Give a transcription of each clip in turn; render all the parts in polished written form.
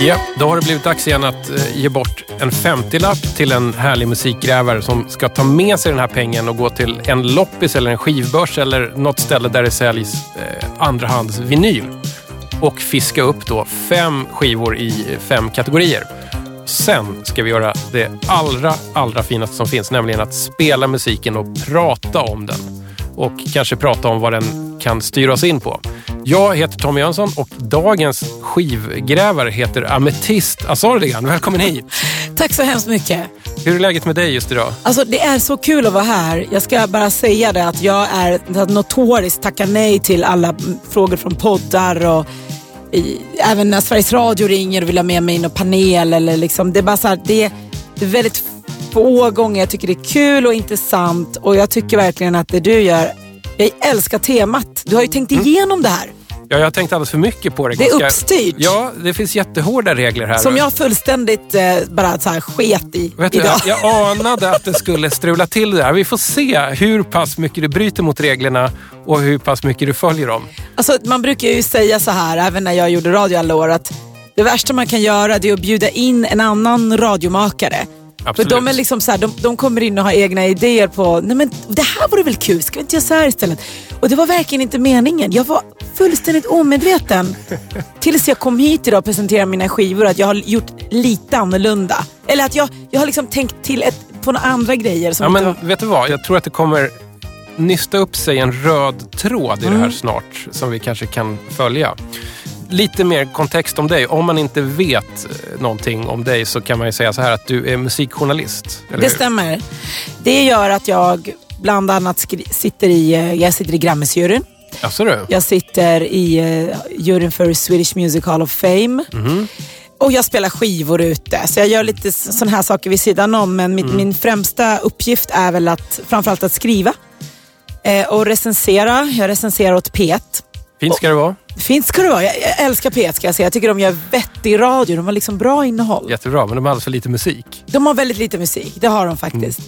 Ja, då har det blivit dags igen att ge bort en 50-lapp till en härlig musikgrävare som ska ta med sig den här pengen och gå till en loppis eller en skivbörs eller något ställe där det säljs andrahandsvinyl och fiska upp då 5 skivor i 5 kategorier. Sen ska vi göra det allra finaste som finns, nämligen att spela musiken och prata om den. Och kanske prata om vad den kan styras in på. Jag heter Tom Johansson och dagens skivgrävare heter Ametist Azardigan. Välkommen hit! Tack så hemskt mycket! Hur är läget med dig just idag? Alltså det är så kul att vara här. Jag ska bara säga det att jag är notoriskt tackar nej till alla frågor från poddar och även när Sveriges Radio ringer och vill ha med mig i någon panel eller liksom, det är bara så här, det är väldigt få gånger jag tycker det är kul och intressant och jag tycker verkligen att det du gör, jag älskar temat. Du har ju tänkt igenom det här. Ja, jag har tänkt alldeles för mycket på det. Det är uppstyrt. Ja, det finns jättehårda regler här. Som jag fullständigt bara så här sket i vet idag. Du, jag anade att det skulle strula till det här. Vi får se hur pass mycket du bryter mot reglerna och hur pass mycket du följer dem. Alltså, man brukar ju säga så här, även när jag gjorde radio alla år, att det värsta man kan göra det är att bjuda in en annan radiomakare. Absolut. För de är liksom så här, de kommer in och har egna idéer på, nej men det här vore väl kul, ska vi inte göra så här istället? Och det var verkligen inte meningen. Jag var fullständigt omedveten tills jag kom hit idag och presenterade mina skivor, att jag har gjort lite annorlunda. Eller att jag har liksom tänkt till på några andra grejer som ja, men var... Vet du vad, jag tror att det kommer nysta upp sig en röd tråd i det här snart, som vi kanske kan följa. Lite mer kontext om dig. Om man inte vet någonting om dig så kan man ju säga så här att du är musikjournalist. Eller det stämmer. Det gör att jag bland annat sitter i Grammisjuryn. Jaså du? Jag sitter i juryn för Swedish Music Hall of Fame. Mm. Och jag spelar skivor ute. Så jag gör lite sån här saker vid sidan om. Men min främsta uppgift är väl att framförallt att skriva. Och recensera. Jag recenserar åt Pet. Fint ska det vara. Fint ska det vara. Jag älskar Pet, ska jag säga. Jag tycker de gör vettig radio. De har liksom bra innehåll. Jättebra, men de har alldeles för lite musik. De har väldigt lite musik, det har de faktiskt.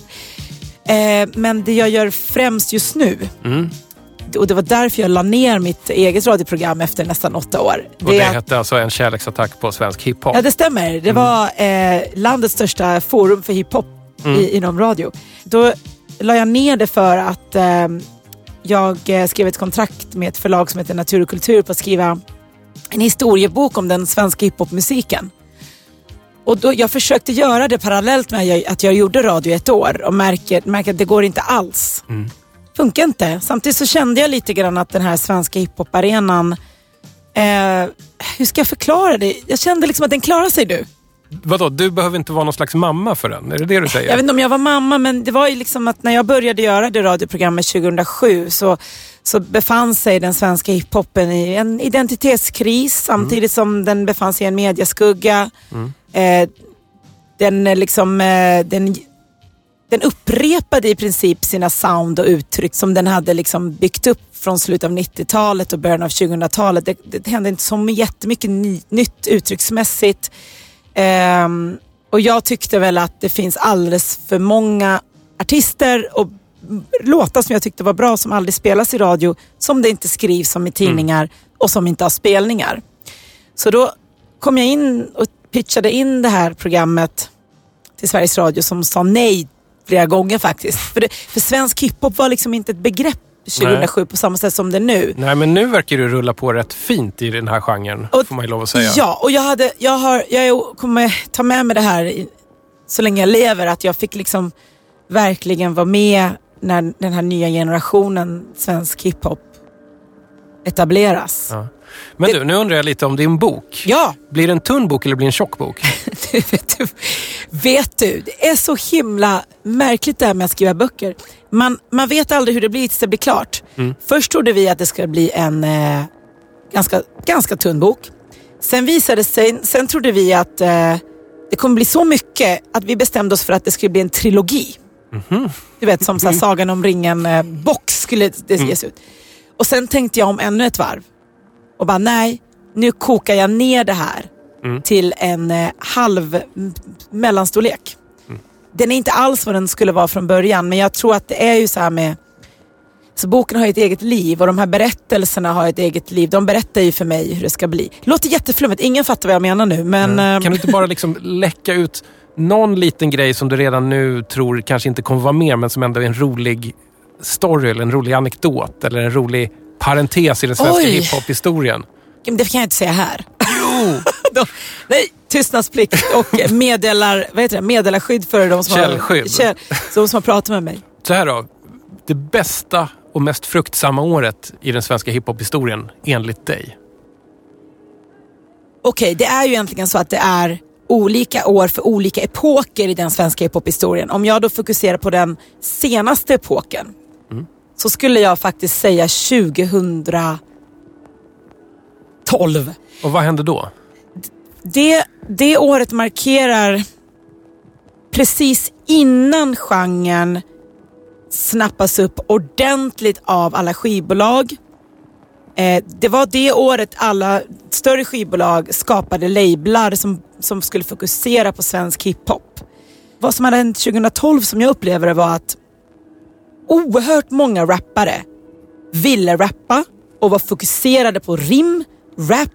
Men det jag gör främst just nu, och det var därför jag la ner mitt eget radioprogram efter nästan 8 år. Och det hette alltså En kärleksattack på svensk hiphop. Ja, det stämmer. Det var landets största forum för hiphop inom radio. Då la jag ner det för att... Jag skrev ett kontrakt med ett förlag som heter Natur och kultur på att skriva en historiebok om den svenska hiphopmusiken. Och då, jag försökte göra det parallellt med att jag gjorde radio 1 år och märker att det går inte alls. Funkar inte. Samtidigt så kände jag lite grann att den här svenska hiphoparenan, hur ska jag förklara det? Jag kände liksom att den klarar sig du. Vadå, du behöver inte vara någon slags mamma för den, är det du säger? Jag vet inte om jag var mamma, men det var ju liksom att när jag började göra det radioprogrammet 2007 så befann sig den svenska hiphopen i en identitetskris samtidigt som den befann sig i en medieskugga. Den upprepade i princip sina sound och uttryck som den hade liksom byggt upp från slutet av 90-talet och början av 2000-talet. Det hände inte så jättemycket nytt uttrycksmässigt. Och jag tyckte väl att det finns alldeles för många artister och låtar som jag tyckte var bra som aldrig spelas i radio, som det inte skrivs om i tidningar och som inte har spelningar. Så då kom jag in och pitchade in det här programmet till Sveriges Radio, som sa nej flera gånger faktiskt. För svensk hiphop var liksom inte ett begrepp 2007 på samma sätt som det nu. Nej, men nu verkar du rulla på rätt fint i den här genren, och, får man ju lov att säga. Ja, och jag kommer ta med mig det här så länge jag lever, att jag fick liksom verkligen vara med när den här nya generationen svensk hiphop etableras. Ja. Men nu undrar jag lite om din bok. Ja. Blir det en tunn bok eller blir det en tjock bok? Vet du, det är så himla märkligt det här med att skriva böcker. Man vet aldrig hur det blir tills det blir klart. Först trodde vi att det skulle bli en ganska tunn bok. Sen trodde vi att det kommer bli så mycket att vi bestämde oss för att det skulle bli en trilogi. Du vet, som så här, Sagan om ringen box skulle det ges ut. Och sen tänkte jag om ännu ett varv. Och bara nej, nu kokar jag ner det här till en halv mellanstorlek. Den är inte alls vad den skulle vara från början. Men jag tror att det är ju så här med Så boken har ett eget liv och de här berättelserna har ett eget liv. De berättar ju för mig hur det ska bli. Låter jätteflummigt, ingen fattar vad jag menar nu. Men... Mm. Kan du inte bara liksom läcka ut någon liten grej som du redan nu tror kanske inte kommer vara med, men som ändå är en rolig story eller en rolig anekdot eller en rolig parentes i den svenska hiphop-historien? Det kan jag inte säga här. Jo! Nej, tystnadsplikt och meddelarskydd för de som har pratat med mig. Så här då, det bästa och mest fruktsamma året i den svenska hiphop-historien enligt dig? Okej, det är ju egentligen så att det är olika år för olika epoker i den svenska hiphop-historien. Om jag då fokuserar på den senaste epoken så skulle jag faktiskt säga 2012. Och vad hände då? Det året markerar precis innan genren snappas upp ordentligt av alla skivbolag. Det var det året alla större skivbolag skapade lablar som skulle fokusera på svensk hiphop. Vad som hade hänt 2012 som jag upplever var att oerhört många rappare ville rappa och var fokuserade på rim, rap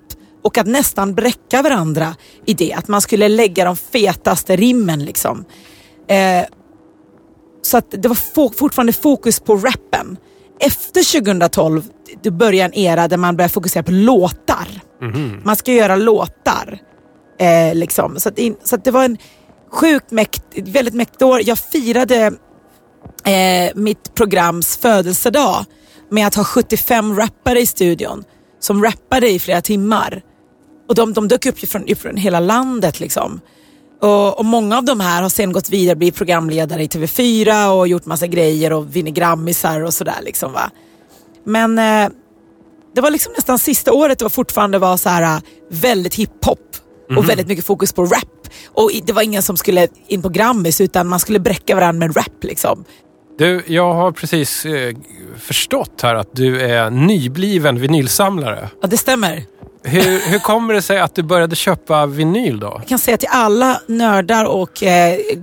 och att nästan bräcka varandra i det. Att man skulle lägga de fetaste rimmen liksom. Så att det var fortfarande fokus på rappen. Efter 2012 det börjar en era där man börjar fokusera på låtar. Mm-hmm. Man ska göra låtar. Liksom. Så att det var en sjukt väldigt mäktigt år. Jag firade mitt programs födelsedag med att ha 75 rappare i studion som rappade i flera timmar. Och de dök upp från hela landet liksom. Och många av de här har sen gått vidare, blivit programledare i TV4 och gjort massa grejer och vinner Grammisar och sådär liksom va. Men det var liksom nästan sista året det var fortfarande var så här väldigt hiphop och väldigt mycket fokus på rap. Och det var ingen som skulle in på Grammis utan man skulle bräcka varandra med rap liksom. Du, jag har precis förstått här att du är nybliven vinylsamlare. Ja, det stämmer. Hur kommer det sig att du började köpa vinyl då? Jag kan säga till alla nördar och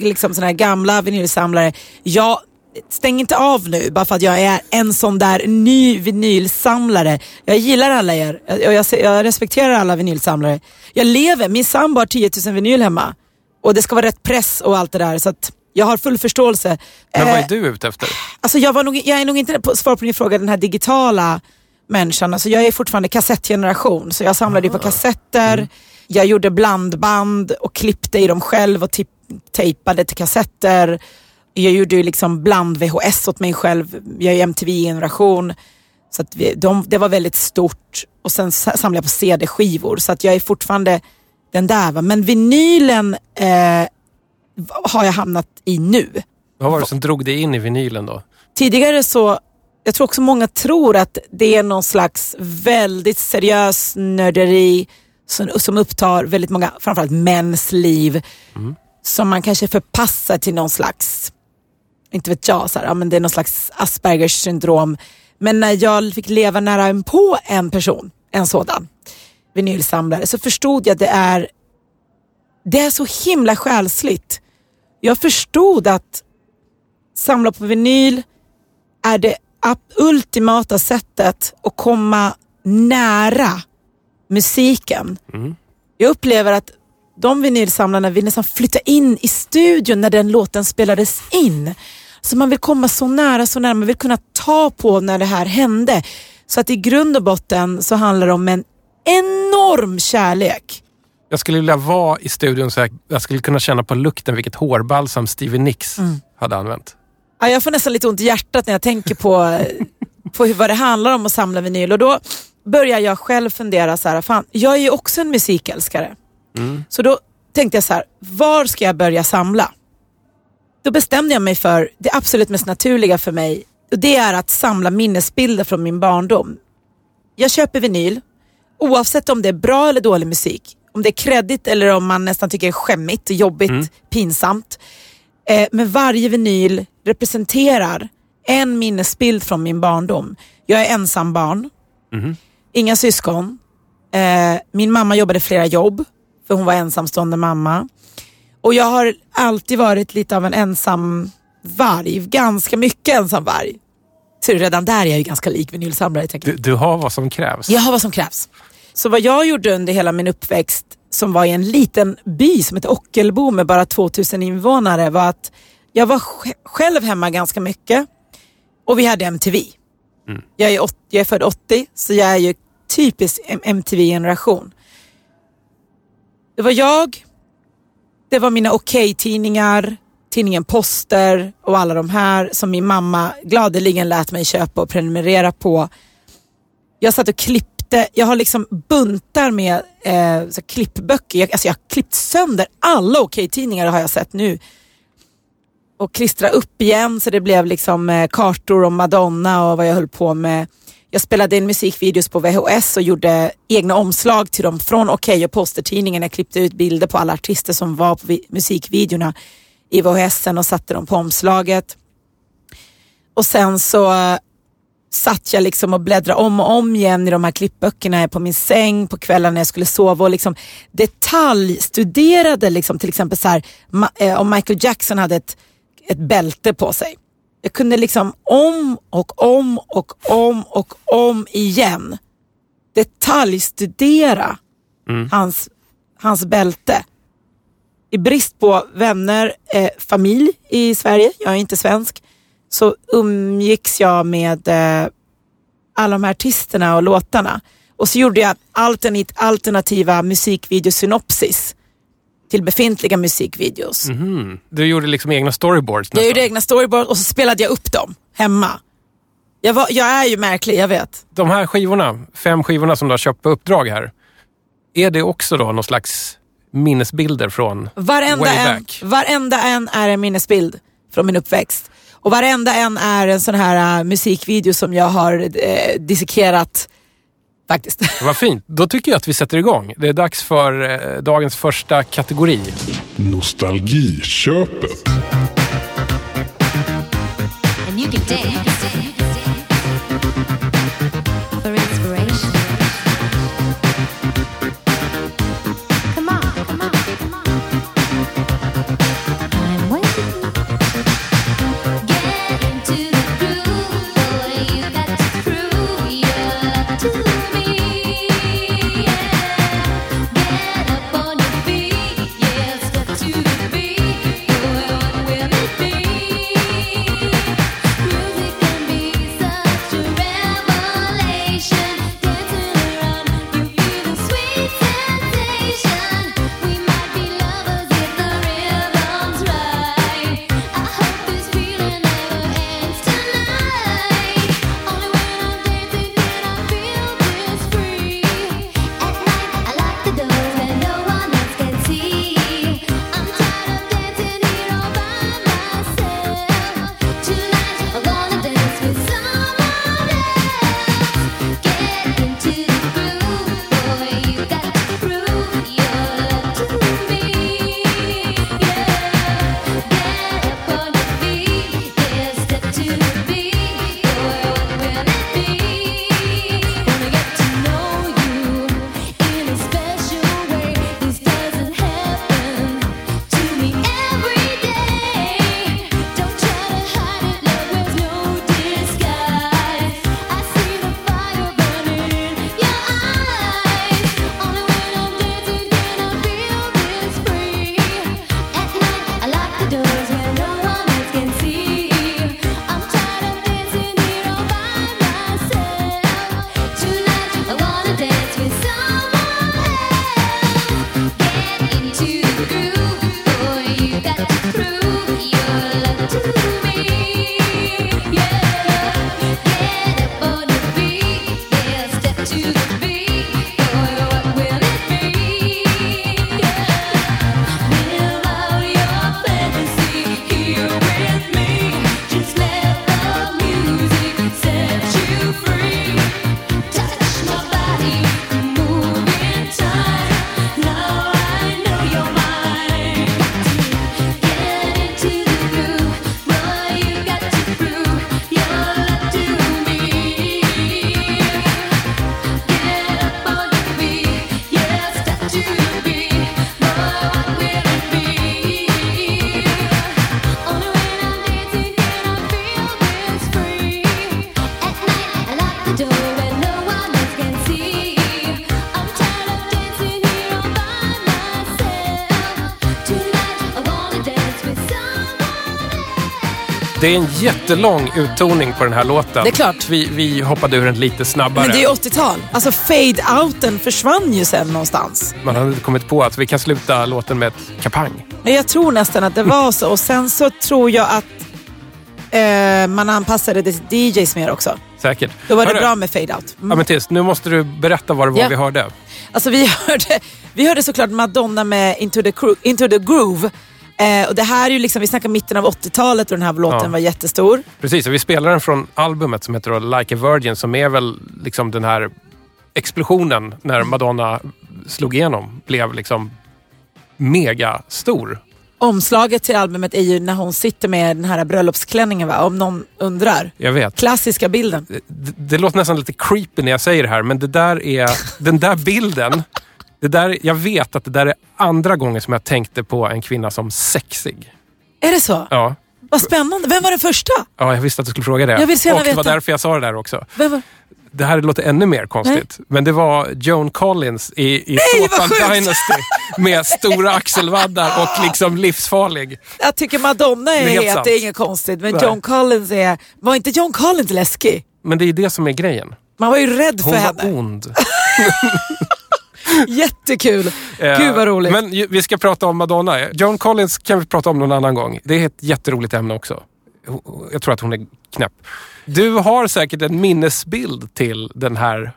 liksom såna här gamla vinylsamlare, jag stäng inte av nu bara för att jag är en sån där ny vinylsamlare. Jag gillar alla er och jag respekterar alla vinylsamlare. Jag lever, min sambo har 10 000 vinyl hemma och det ska vara rätt press och allt det där så att jag har full förståelse. Men vad är du ute efter? Alltså jag är nog inte svar på din fråga, den här digitala människan. Alltså jag är fortfarande kassettgeneration. Så jag samlade på kassetter. Mm. Jag gjorde blandband och klippte i dem själv och tejpade till kassetter. Jag gjorde ju liksom bland VHS åt mig själv. Jag är MTV-generation. Så att det var väldigt stort. Och sen samlade jag på CD-skivor. Så att jag är fortfarande den där. Va? Men vinylen har jag hamnat i nu. Vad var det som drog dig in i vinylen då? Tidigare så... Jag tror också många tror att det är någon slags väldigt seriös nörderi som upptar väldigt många, framförallt mäns liv, som man kanske förpassar till någon slags, inte vet jag, så här, men det är någon slags Aspergers syndrom. Men när jag fick leva nära en på en person, en sådan vinylsamlare, så förstod jag att det är så himla själsligt. Jag förstod att samla på vinyl är det ultimata sättet att komma nära musiken. Jag upplever att de vinylsamlarna vill nästan flytta in i studion när den låten spelades in. Så man vill komma så nära, man vill kunna ta på när det här hände. Så att i grund och botten så handlar det om en enorm kärlek. Jag skulle vilja vara i studion så jag skulle kunna känna på lukten vilket hårbalsam Stevie Nicks hade använt. Ja, jag får nästan lite ont i hjärtat när jag tänker på vad det handlar om att samla vinyl. Och då börjar jag själv fundera så här, fan, jag är ju också en musikälskare. Så då tänkte jag så här, var ska jag börja samla? Då bestämde jag mig för, det absolut mest naturliga för mig, och det är att samla minnesbilder från min barndom. Jag köper vinyl, oavsett om det är bra eller dålig musik. Om det är kredit eller om man nästan tycker det är skämmigt, jobbigt, pinsamt. Men varje vinyl representerar en minnesbild från min barndom. Jag är ensam barn. Inga syskon. Min mamma jobbade flera jobb. För hon var ensamstående mamma. Och jag har alltid varit lite av en ensam varg. Ganska mycket ensam varg. Så redan där är jag ju ganska lik vinylsamlare. Du har vad som krävs. Jag har vad som krävs. Så vad jag gjorde under hela min uppväxt, som var i en liten by som heter Ockelbo med bara 2000 invånare, var att jag var själv hemma ganska mycket. Och vi hade MTV. Mm. Jag är född 80, så jag är ju typisk MTV-generation. Det var jag. Det var mina Okej-tidningar, tidningen Poster och alla de här som min mamma gladeligen lät mig köpa och prenumerera på. Jag satt och klippte. Jag har liksom buntar med så klippböcker. Jag har klippt sönder alla Okej-tidningar, har jag sett nu. Och klistra upp igen, så det blev liksom kartor om Madonna och vad jag höll på med. Jag spelade in musikvideos på VHS och gjorde egna omslag till dem från Okej och Postertidningen. Jag klippte ut bilder på alla artister som var på musikvideorna i VHSen och satte dem på omslaget. Och sen så satt jag liksom och bläddrade om och om igen i de här klippböckerna på min säng på kvällen när jag skulle sova och liksom detaljstuderade liksom, till exempel så här, om Michael Jackson hade ett bälte på sig. Jag kunde liksom om igen detaljstudera hans bälte. I brist på vänner, familj i Sverige, jag är inte svensk, så umgicks jag med alla de här artisterna och låtarna. Och så gjorde jag alternativa musikvideosynopsis till befintliga musikvideos. Mm-hmm. Du gjorde liksom egna storyboards nästan. Jag gjorde egna storyboards och så spelade jag upp dem hemma. Jag är ju märklig, jag vet. De här skivorna, 5 skivorna som du har köpt på uppdrag här, är det också då någon slags minnesbilder från Wayback? Varenda en är en minnesbild från min uppväxt. Och varenda en är en sån här musikvideo som jag har dissekerat faktiskt. Vad fint. Då tycker jag att vi sätter igång. Det är dags för dagens första kategori. Nostalgiköpet. Det är en jättelång uttoning på den här låten. Det är klart. Vi hoppade ur den lite snabbare. Men det är 80-tal. Alltså fade-outen försvann ju sen någonstans. Man hade inte kommit på att vi kan sluta låten med ett kapang. Jag tror nästan att det var så. Och sen så tror jag att man anpassade det till DJs mer också. Säkert. Då var det bra med fade-out. Mm. Ametist, nu måste du berätta vad det var vi hörde. Alltså vi hörde såklart Madonna med Into the Groove. Och det här är ju liksom, vi snackar mitten av 80-talet och den här låten var jättestor. Precis, och vi spelar den från albumet som heter Like a Virgin, som är väl liksom den här explosionen när Madonna slog igenom, blev liksom mega stor. Omslaget till albumet är ju när hon sitter med den här bröllopsklänningen, va? Om någon undrar. Jag vet. Klassiska bilden. Det låter nästan lite creepy när jag säger det här, men det där är, den där bilden, det där, jag vet att det där är andra gången som jag tänkte på en kvinna som sexig. Är det så? Ja. Vad spännande. Vem var den första? Ja, jag visste att du skulle fråga det. Jag vill och det var därför jag sa det där också. Vem var... Det här låter ännu mer konstigt. Nej. Men det var Joan Collins i såpan Dynasty med stora axelvaddar och liksom livsfarlig. Jag tycker Madonna är helt, det är inget konstigt. Men Joan Collins är... Var inte Joan Collins läskig? Men det är det som är grejen. Man var ju rädd för henne. Hon var ond. Jättekul. Gud vad roligt. Men vi ska prata om Madonna. Joan Collins kan vi prata om någon annan gång. Det är ett jätteroligt ämne också. Jag tror att hon är knäpp. Du har säkert en minnesbild till den här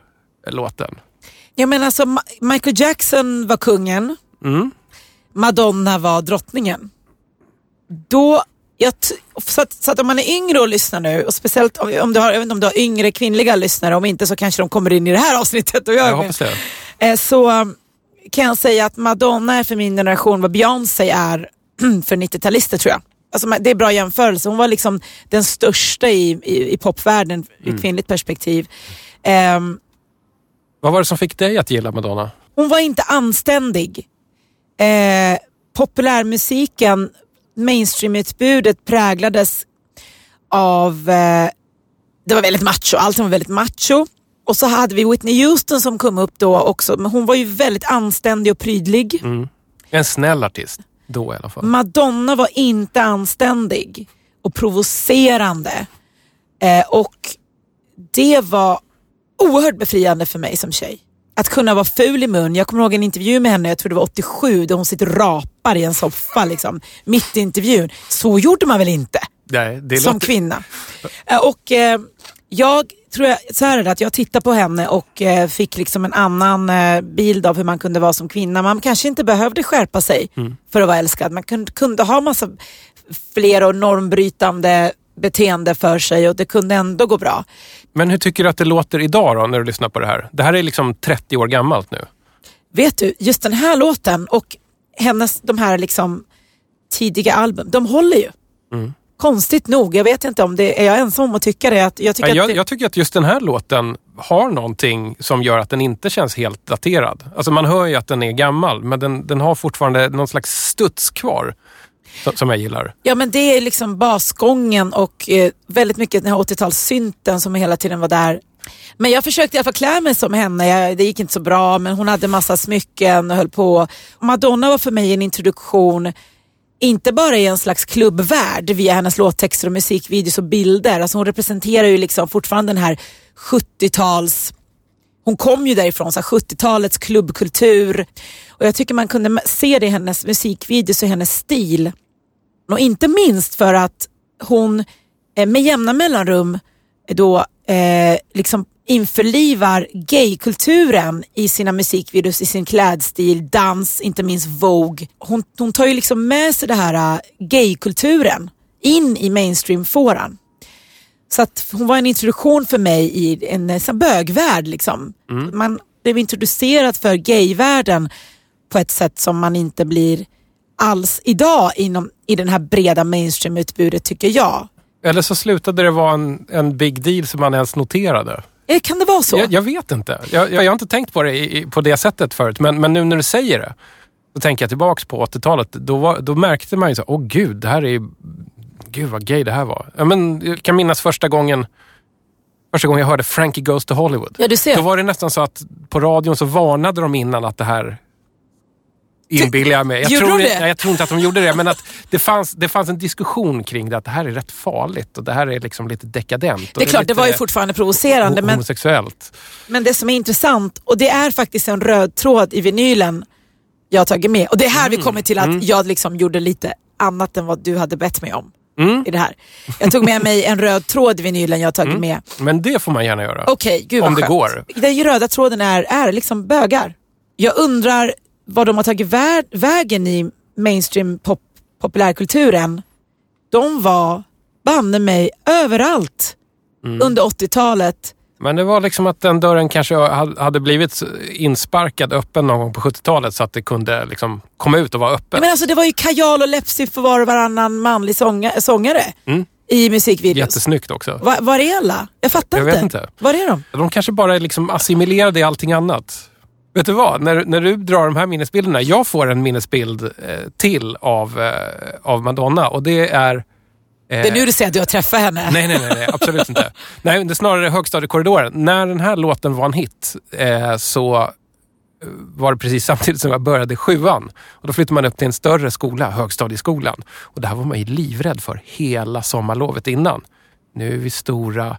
låten. Jag menar alltså, Michael Jackson var kungen. Mm. Madonna var drottningen. Då, så att om man är yngre och lyssnar nu, och speciellt om du har, även om du har yngre kvinnliga lyssnare, om inte så kanske de kommer in i det här avsnittet och gör jag hoppas det. Så kan jag säga att Madonna är för min generation vad Beyoncé är för 90-talister, tror jag. Alltså, det är bra jämförelse. Hon var liksom den största i popvärlden ur kvinnligt perspektiv. Vad var det som fick dig att gilla Madonna? Hon var inte anständig. Populärmusiken, mainstreamutbudet präglades av... det var väldigt macho. Allting var väldigt macho. Och så hade vi Whitney Houston som kom upp då också. Men hon var ju väldigt anständig och prydlig. Mm. En snäll artist. Då, i alla fall. Madonna var inte anständig och provocerande, och det var oerhört befriande för mig som tjej att kunna vara ful i mun. Jag kommer ihåg en intervju med henne, jag tror det var 87, där hon sitter och rapar i en soffa liksom, mitt i intervjun. Så gjorde man väl inte? Nej, det som låter... kvinna. Och jag tror så här är det, att jag tittade på henne och fick liksom en annan bild av hur man kunde vara som kvinna. Man kanske inte behövde skärpa sig för att vara älskad. Man kunde ha massa fler och normbrytande beteende för sig, och det kunde ändå gå bra. Men hur tycker du att det låter idag då, när du lyssnar på det här? Det här är liksom 30 år gammalt nu. Vet du, just den här låten och hennes, de här liksom tidiga album, de håller ju. Mm. Konstigt nog, jag vet inte om det är jag ensam att tycka det. Jag tycker att just den här låten har någonting som gör att den inte känns helt daterad. Alltså man hör ju att den är gammal, men den har fortfarande någon slags studs kvar som jag gillar. Ja, men det är liksom basgången och väldigt mycket den här 80-talssynten som hela tiden var där. Men jag försökte i alla fall klä mig som henne. Det gick inte så bra, men hon hade massa smycken och höll på. Madonna var för mig en introduktion, inte bara i en slags klubbvärld via hennes låttexter och musikvideos och bilder. Alltså hon representerar ju liksom fortfarande den här 70-tals... Hon kom ju därifrån, så här 70-talets klubbkultur. Och jag tycker man kunde se det i hennes musikvideos och hennes stil. Och inte minst för att hon med jämna mellanrum då liksom införlivar gaykulturen i sina musikvideos, i sin klädstil, dans, inte minst Vogue. Hon tar ju liksom med sig det här gaykulturen in i mainstreamfåran. Så att hon var en introduktion för mig i en sån bögvärld liksom. Mm. Man blev introducerad för gayvärlden på ett sätt som man inte blir alls idag i den här breda mainstreamutbudet, tycker jag. Eller så slutade det vara en big deal som man ens noterade. Kan det vara så? Jag vet inte. Jag har inte tänkt på det på det sättet förut. Men nu när du säger det, då tänker jag tillbaka på 80-talet. Då märkte man ju så, gud, det här är... Gud, vad gay det här var. Jag kan minnas första gången jag hörde Frankie Goes to Hollywood. Ja, du ser. Då var det nästan så att på radion så varnade de innan att det här... inbillar jag mig. Jag tror inte att de gjorde det, men att det fanns en diskussion kring det, att det här är rätt farligt och det här är liksom lite dekadent. Det är klart, det var ju fortfarande provocerande. Homosexuellt. Men det som är intressant, och det är faktiskt en röd tråd i vinylen jag har tagit med. Och det är här vi kommer till att jag liksom gjorde lite annat än vad du hade bett mig om. I det här. Jag tog med mig en röd tråd i vinylen jag har tagit med. Men det får man gärna göra. Okej, gud vad skönt. Om det går. Den röda tråden är liksom bögar. Jag undrar vad de har tagit vägen i mainstream populärkulturen. De var, banne mig, överallt under 80-talet. Men det var liksom att den dörren kanske hade blivit insparkad öppen någon gång på 70-talet så att det kunde liksom komma ut och vara öppen. Ja, men alltså det var ju kajal och läppstift för var och varannan manlig sångare i musikvideos. Jättesnyggt också. Var är alla? Jag fattar inte. Jag vet inte. Var är de? De kanske bara liksom assimilerade i allting annat. Vet du vad? När du drar de här minnesbilderna, jag får en minnesbild till av Madonna, och det är... Det är nu du säger att du har träffat henne. Nej, absolut inte. Nej, det är snarare högstadiekorridoren. När den här låten var en hit så var det precis samtidigt som jag började 7:an. Och då flyttade man upp till en större skola, högstadieskolan. Och det här var man ju livrädd för hela sommarlovet innan. Nu är vi stora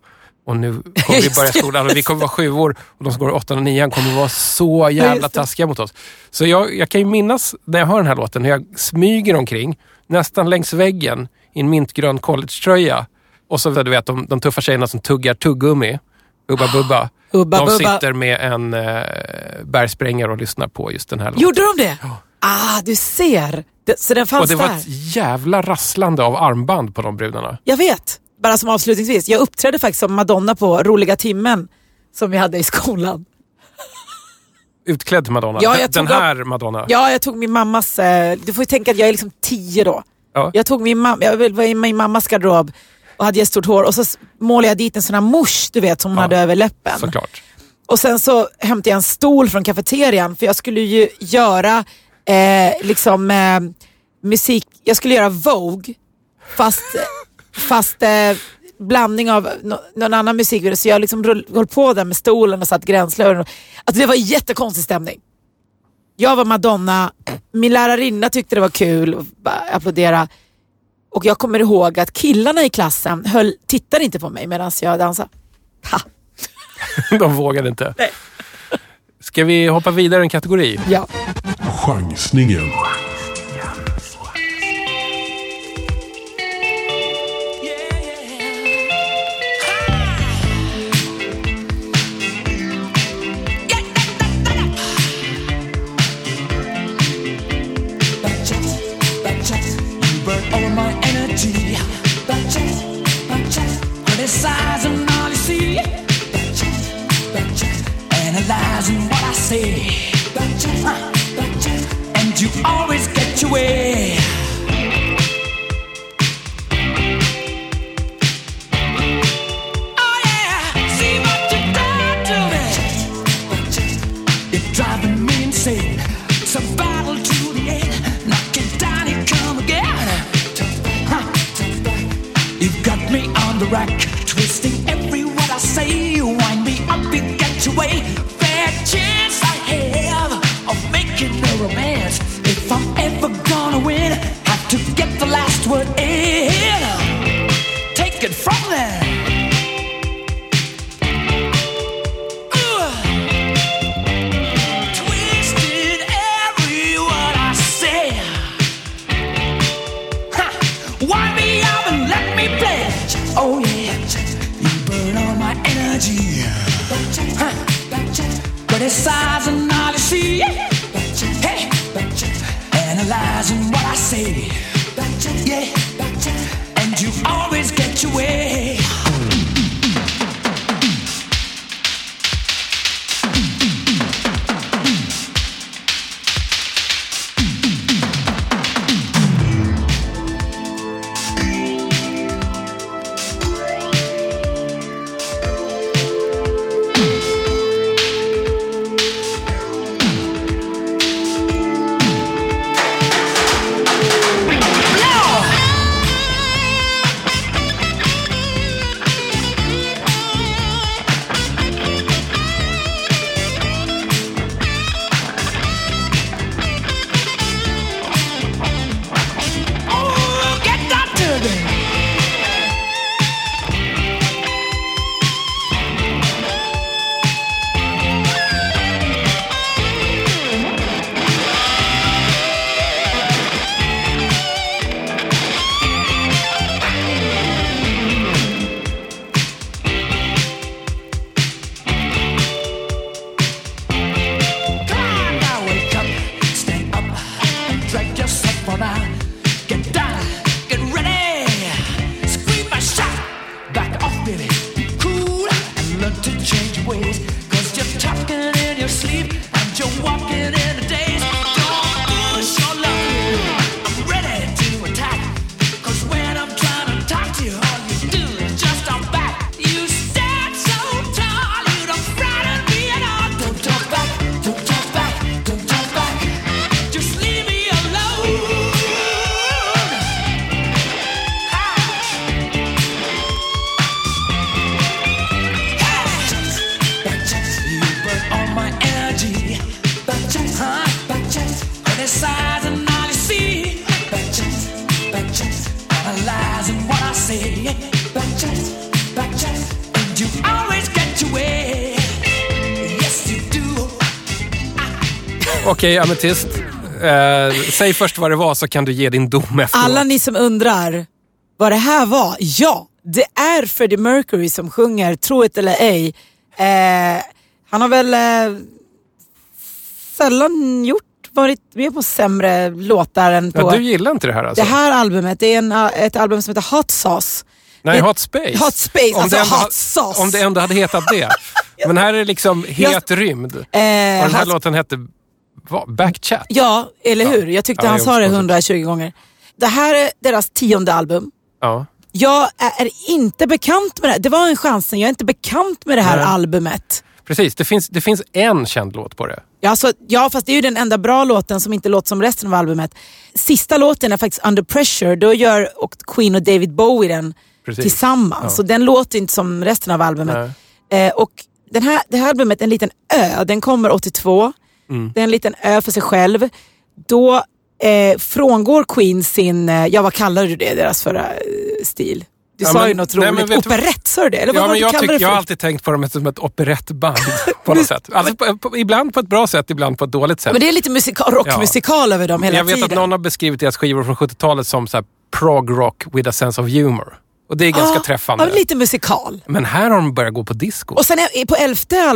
och nu kommer vi börja skolan och vi kommer vara 7 år. Och de som går 8 och 9 kommer vara så jävla taskiga mot oss. Så jag kan ju minnas när jag hör den här låten hur jag smyger omkring nästan längs väggen i en mintgrön college-tröja. Och så du vet, de tuffa tjejerna som tuggar tuggummi. Ubba Bubba. De sitter med en bergsprängare och lyssnar på just den här låten. Gjorde de det? Ja. Ah, du ser. Så den fanns där. Och det var ett jävla rasslande av armband på de brudarna. Jag vet. Bara som avslutningsvis. Jag uppträdde faktiskt som Madonna på Roliga timmen som vi hade i skolan. Utklädd Madonna? Ja, Madonna? Ja, jag tog min mammas... Du får ju tänka att jag är liksom 10 då. Ja. Jag tog jag var i min mammas garderob och hade stort hår och så målade jag dit en sån här mors, du vet, som hon hade över läppen. Såklart. Och sen så hämtade jag en stol från kafeterian för jag skulle ju göra musik, jag skulle göra Vogue fast blandning av någon annan musik, så jag liksom höll på där med stolen och satt gränslöver. Alltså det var jättekonstig stämning. Jag var Madonna, min lärarinna tyckte det var kul och applådera. Och jag kommer ihåg att killarna i klassen tittade inte på mig medan jag dansade. De vågade inte. Nej. Ska vi hoppa vidare en kategori? Ja. Chansningen. And you always get your way. Oh yeah, see what you done to me. You're driving me insane. Survival to the end. Knock it down and come again. You've got me on the rack, twisting every word I say. You wind me up and get your way. Chance I have of making a romance. If I'm ever gonna win, have to get the last word in. Take it from there. Twisted every word I say. Wind me up and let me play. Oh yeah, you burn all my energy. Criticizing all you see, hey, analyzing what I say, yeah, and you always get your way. Okej, Ametist. Säg först vad det var så kan du ge din dom efteråt. Alla ni som undrar vad det här var. Ja, det är Freddie Mercury som sjunger, tro it eller ej. Han har väl sällan varit med på sämre låtar än på... Ja, du gillar inte det här alltså. Det här albumet, det är ett album som heter Hot Sauce. Nej, Hot Space. Hot Space, alltså Hot Sauce. Om det ändå hade hetat det. Men här är liksom het rymd. Och den här låten hette Backchat. Ja, eller hur? Jag tyckte han sa det 120 gånger. Det här är deras 10:e album. Ja. Jag är inte bekant med det. Det var en chansen. Jag är inte bekant med det här albumet. Precis, det finns en känd låt på det. Ja, fast det är ju den enda bra låten som inte låter som resten av albumet. Sista låten är faktiskt Under Pressure. Då gör Queen och David Bowie den tillsammans. Ja. Så den låter inte som resten av albumet. Och det här albumet är en liten ö. Den kommer 82. Mm. Det är en liten ö för sig själv. Då frångår Queen sin... Ja, vad kallar du det? Deras förra stil. Du sa ju något roligt. Operett, sa du det? Eller vad jag tycker, jag har alltid tänkt på dem som ett operettband på något sätt. Alltså, ibland på ett bra sätt, ibland på ett dåligt sätt. Men det är lite rockmusikal över dem hela tiden. Jag vet att någon har beskrivit deras skivor från 70-talet som så här, prog rock with a sense of humor. Och det är ganska träffande. Ja, lite musikal. Men här har de börjat gå på disco. Och sen på 11:e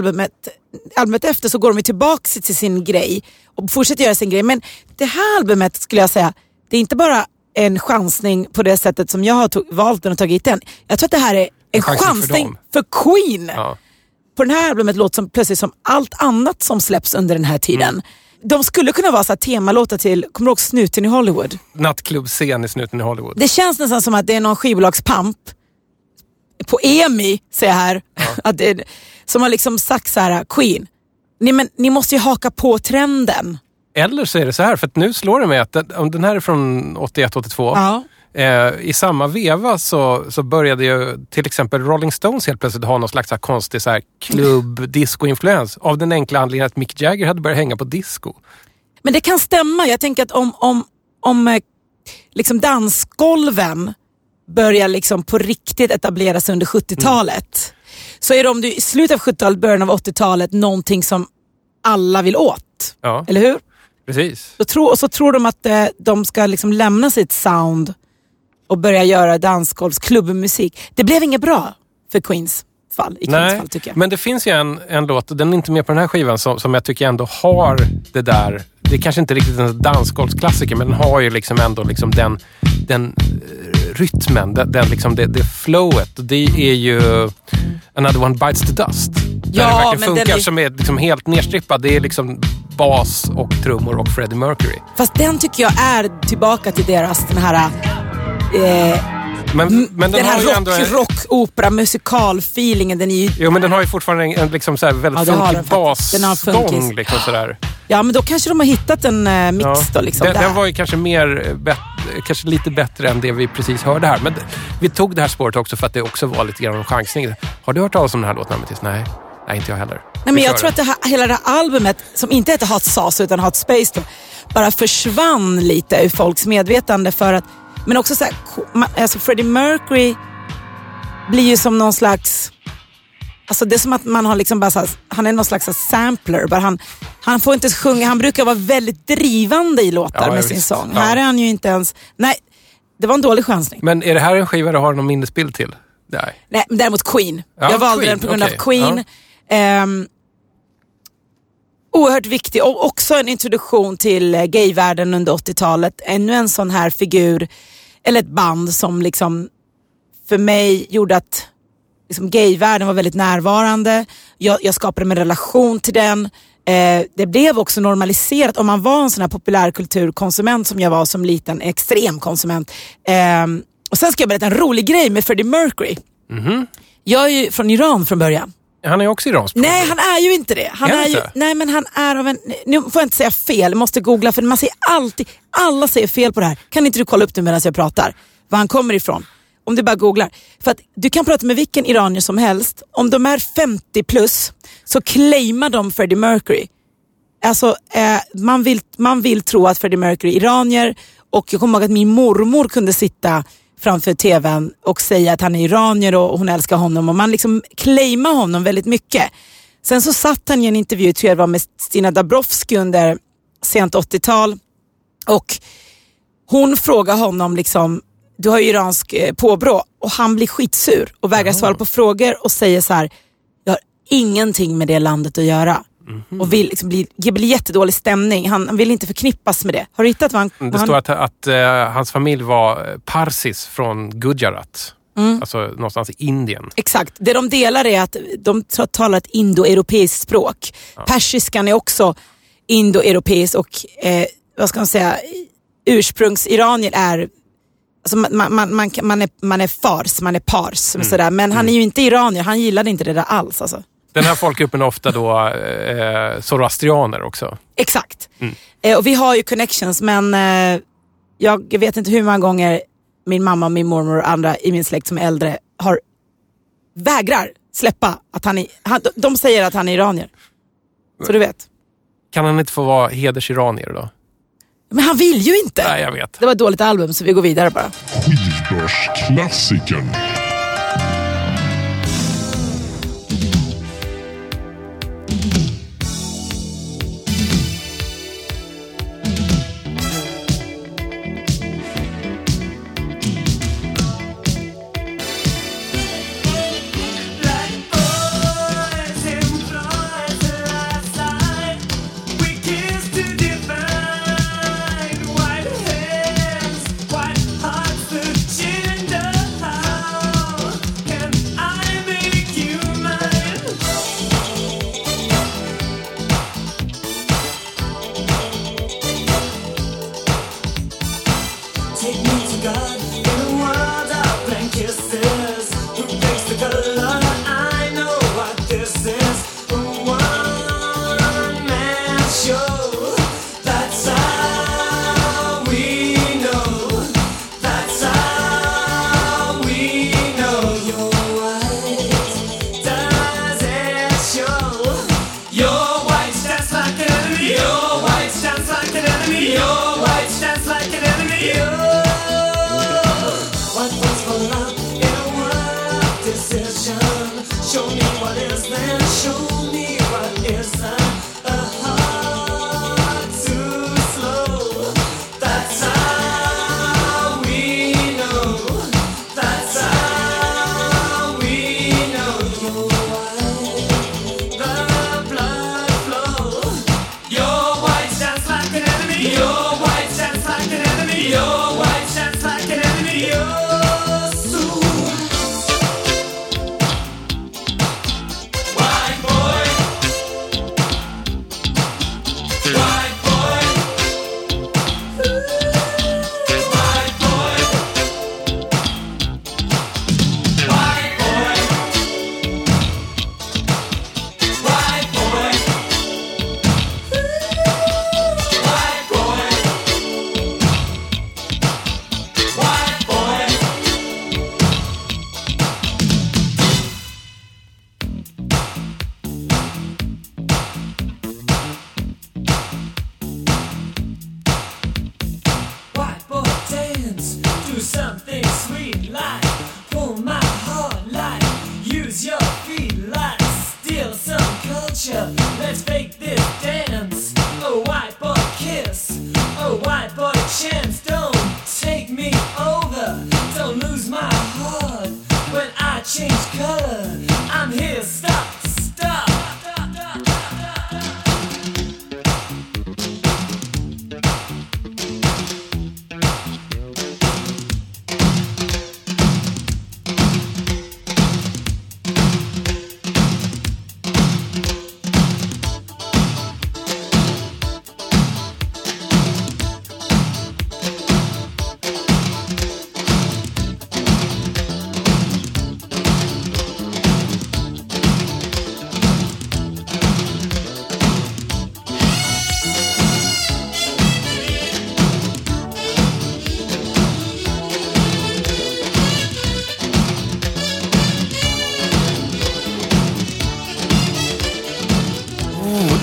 albumet efter så går de tillbaka till sin grej. Och fortsätter göra sin grej. Men det här albumet skulle jag säga, det är inte bara en chansning på det sättet som jag har valt den och tagit den. Jag tror att det här är en chansning för Queen. Ja. På den här albumet låter som plötsligt som allt annat som släpps under den här tiden. Mm. De skulle kunna vara så här temalåtar till, kommer du ihåg Snuten i Hollywood? Nattklubbscen i Snuten i Hollywood. Det känns nästan som att det är någon skivbolagspamp på EMI, säger jag här, att det, som har liksom sagt så här, Queen, ni måste ju haka på trenden. Eller så är det så här, för att nu slår det mig att den här är från 81-82. Ja. I samma veva så började ju till exempel Rolling Stones helt plötsligt ha någon slags här konstig så här klubb-disco-influens. Av den enkla anledningen att Mick Jagger hade börjat hänga på disco. Men det kan stämma. Jag tänker att om liksom dansgolven börjar liksom på riktigt etableras under 70-talet. Mm. Så är det om du i slutet av 70-talet, början av 80-talet, någonting som alla vill åt. Ja. Eller hur? Precis. Och så tror de att de ska liksom lämna sitt sound och börja göra dansgolvsklubbmusik. Det blev inget bra för Queens fall. Nej, tycker jag. Men det finns ju en låt, den är inte med på den här skivan, som jag tycker ändå har det där. Det är kanske inte riktigt en dansgolvsklassiker, men den har ju liksom ändå liksom den rytmen, den liksom det flowet. Det är ju Another One Bites the Dust. Där det verkligen funkar, som är liksom helt nedstrippad. Det är liksom bas och trummor och Freddie Mercury. Fast den tycker jag är tillbaka till deras den här... Men den här rock-opera musikalfeelingen, den är ju... Jo, men den har ju fortfarande en liksom så här väldigt funkig basgång liksom sådär. Ja, men då kanske de har hittat en mix då liksom. Den var ju kanske kanske lite bättre än det vi precis hörde här. Men vi tog det här spåret också för att det också var lite grann en chansning. Har du hört talas om den här låten? Nej, inte jag heller. Nej, men jag tror att det här, hela det här albumet, som inte heter Hot Sauce utan Hot Space då, bara försvann lite ur folks medvetande för att... Men också så här, alltså Freddie Mercury blir ju som någon slags... Alltså det är som att man har liksom bara så här, han är någon slags sampler. Bara han får inte sjunga, han brukar vara väldigt drivande i låtar med sin sång. Ja. Här är han ju inte ens... Nej, det var en dålig chansning. Men är det här en skiva du har någon minnesbild till? Nej, men däremot Queen. Ja, jag valde den på grund av Queen. Ja. Oerhört viktig. Och också en introduktion till gayvärlden under 80-talet. Ännu en sån här figur, eller ett band som liksom för mig gjorde att liksom gayvärlden var väldigt närvarande. Jag skapade en relation till den. Det blev också normaliserat. Om man var en sån här populärkulturkonsument som jag var som liten, extremkonsument. Och sen ska jag berätta en rolig grej med Freddie Mercury. Mm-hmm. Jag är ju från Iran från början. Han är ju också iransk. Nej, han är ju inte det. Han är ju, nej, men han är av en... Nu får jag inte säga fel, jag måste googla, för man säger alltid... Alla säger fel på det här. Kan inte du kolla upp det medan jag pratar? Var han kommer ifrån? Om du bara googlar. För att du kan prata med vilken iranier som helst. Om de är 50 plus så claimar de Freddie Mercury. Alltså, man vill tro att Freddie Mercury är iranier. Och jag kommer ihåg att min mormor kunde sitta... framför tvn och säga att han är iranier och hon älskar honom. Och man liksom claimar honom väldigt mycket. Sen så satt han i en intervju, tror jag det var med Stina Dabrowski under sent 80-tal. Och hon frågar honom liksom, du har ju iransk påbrå. Och han blir skitsur och vägrar svara på frågor och säger så här, jag har ingenting med det landet att göra. Mm-hmm. Och vill liksom bli jättedålig stämning. Han vill inte förknippas med det. Har du hittat vad han... Det står att hans familj var parsis från Gujarat. Mm. Alltså någonstans i Indien. Exakt. Det de delar är att de talar ett indoeuropeiskt språk. Ja. Persiskan är också indoeuropeisk och vad ska man säga, ursprungsiranier är alltså man är pars sådär. Men han är ju inte iranier. Han gillade inte det där alls alltså. Den här folkgruppen är ofta då zoroastrianer också. Exakt. Mm. Och vi har ju connections, men jag vet inte hur många gånger min mamma, min mormor och andra i min släkt som är äldre vägrar släppa att de säger att han är iranier. Så du vet. Kan han inte få vara hedersiranier då? Men han vill ju inte. Nej, jag vet. Det var ett dåligt album så vi går vidare bara. Skivbörsklassikern.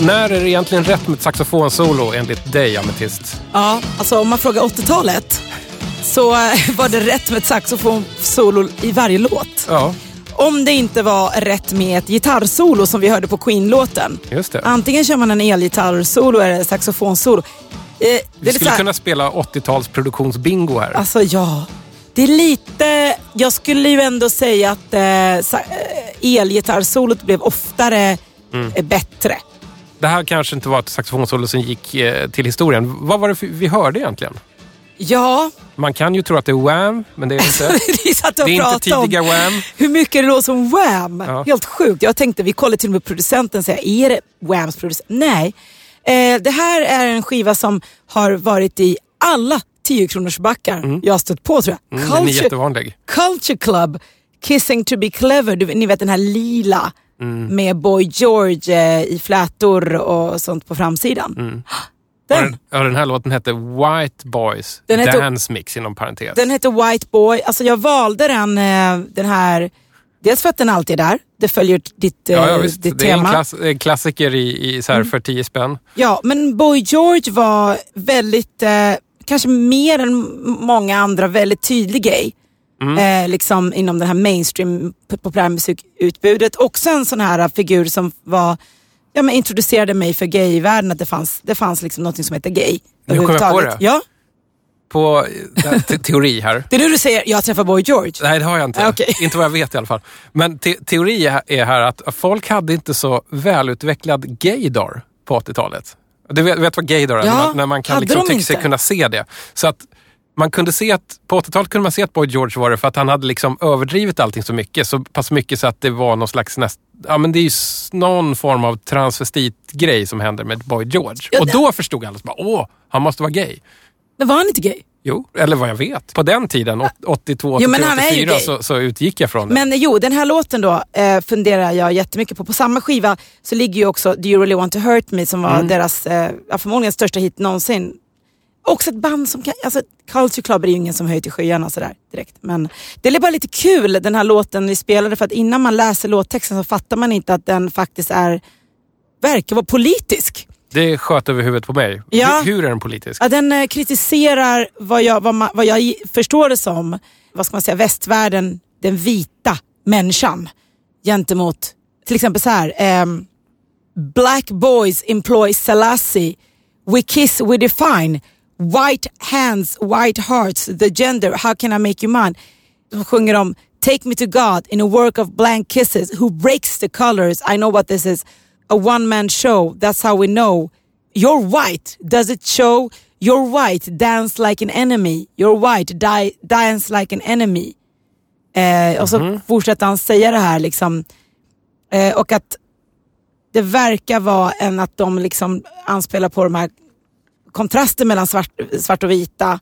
När är det egentligen rätt med ett saxofonsolo enligt dig, Ametist? Ja, alltså om man frågar 80-talet så var det rätt med ett saxofonsolo i varje låt. Ja. Om det inte var rätt med ett gitarrsolo som vi hörde på Queen-låten. Just det. Antingen kör man en elgitarrsolo eller saxofonsolo. Vi skulle kunna spela 80-tals produktionsbingo här. Alltså ja, det är lite... Jag skulle ju ändå säga att elgitarrsolot blev oftare bättre. Det här kanske inte var ett saxofonsolo som gick till historien. Vad var det vi hörde egentligen? Ja. Man kan ju tro att det är Wham, men det är inte. Det är inte tidiga Wham. Hur mycket det låter som Wham. Ja. Helt sjukt. Jag tänkte, vi kollade till och med producenten och säger, är det Whams producent? Nej. Det här är en skiva som har varit i alla 10-kronorsbackar jag har stött på, tror jag. Den är jättevanlig. Culture Club, Kissing to be Clever. Ni vet den här lila med Boy George i flätor och sånt på framsidan. Mm. Den här låten hette White Boys Dance Mix inom parentes. Den hette White Boy. Alltså jag valde den här dels för att den alltid är där. Det följer ditt tema. Ja, visst. Ditt det tema. Är en klassiker i så här för 10 spänn. Ja, men Boy George var väldigt, kanske mer än många andra, väldigt tydlig grej. Mm. Liksom inom den här mainstream populärmusikutbudet. Också en sån här figur som var... Ja, men introducerade mig för gay-världen, att det fanns liksom något som heter gay. Nu kommer jag på det. Ja? På teori här. Det är du säger, jag träffar Boy George. Nej, det har jag inte. Okay. Inte vad jag vet i alla fall. Men teori är här att folk hade inte så välutvecklad gaydar på 80-talet. Du vet vad gaydar är? Ja, när man kan liksom tycka sig kunna se det. Så att man kunde se att på 80-talet kunde man se att Boy George var det för att han hade liksom överdrivit allting så mycket. Så pass mycket så att det var någon slags ja, men det är ju någon form av transvestitgrej som händer med Boy George. Ja, och då förstod alla bara, han måste vara gay. Men var han inte gay? Jo, eller vad jag vet. På den tiden, 82, 84, så utgick jag från det. Men jo, den här låten då funderar jag jättemycket på. På samma skiva så ligger ju också Do You Really Want To Hurt Me som var deras, förmodligen största hit någonsin. Också ett band som kan... Alltså, Culture Club är ju ingen som höjer till skyarna sådär direkt. Men det är bara lite kul, den här låten vi spelade. För att innan man läser låttexten så fattar man inte att den faktiskt verkar vara politisk. Det sköt över huvudet på mig. Ja. Hur är den politisk? Ja, den kritiserar vad jag förstår det som, vad ska man säga, västvärlden, den vita människan. Gentemot, till exempel så här... Black boys employ Selassie. We kiss, we define... White hands, white hearts, the gender, how can I make you mine? De sjunger om Take me to God in a work of blank kisses. Who breaks the colors? I know what this is. A one-man show, that's how we know. You're white, does it show? You're white, dance like an enemy. You're white, dance like an enemy. Och så fortsätter han säga det här liksom. Och att det verkar vara att de liksom anspelar på de här kontrasten mellan svart och vita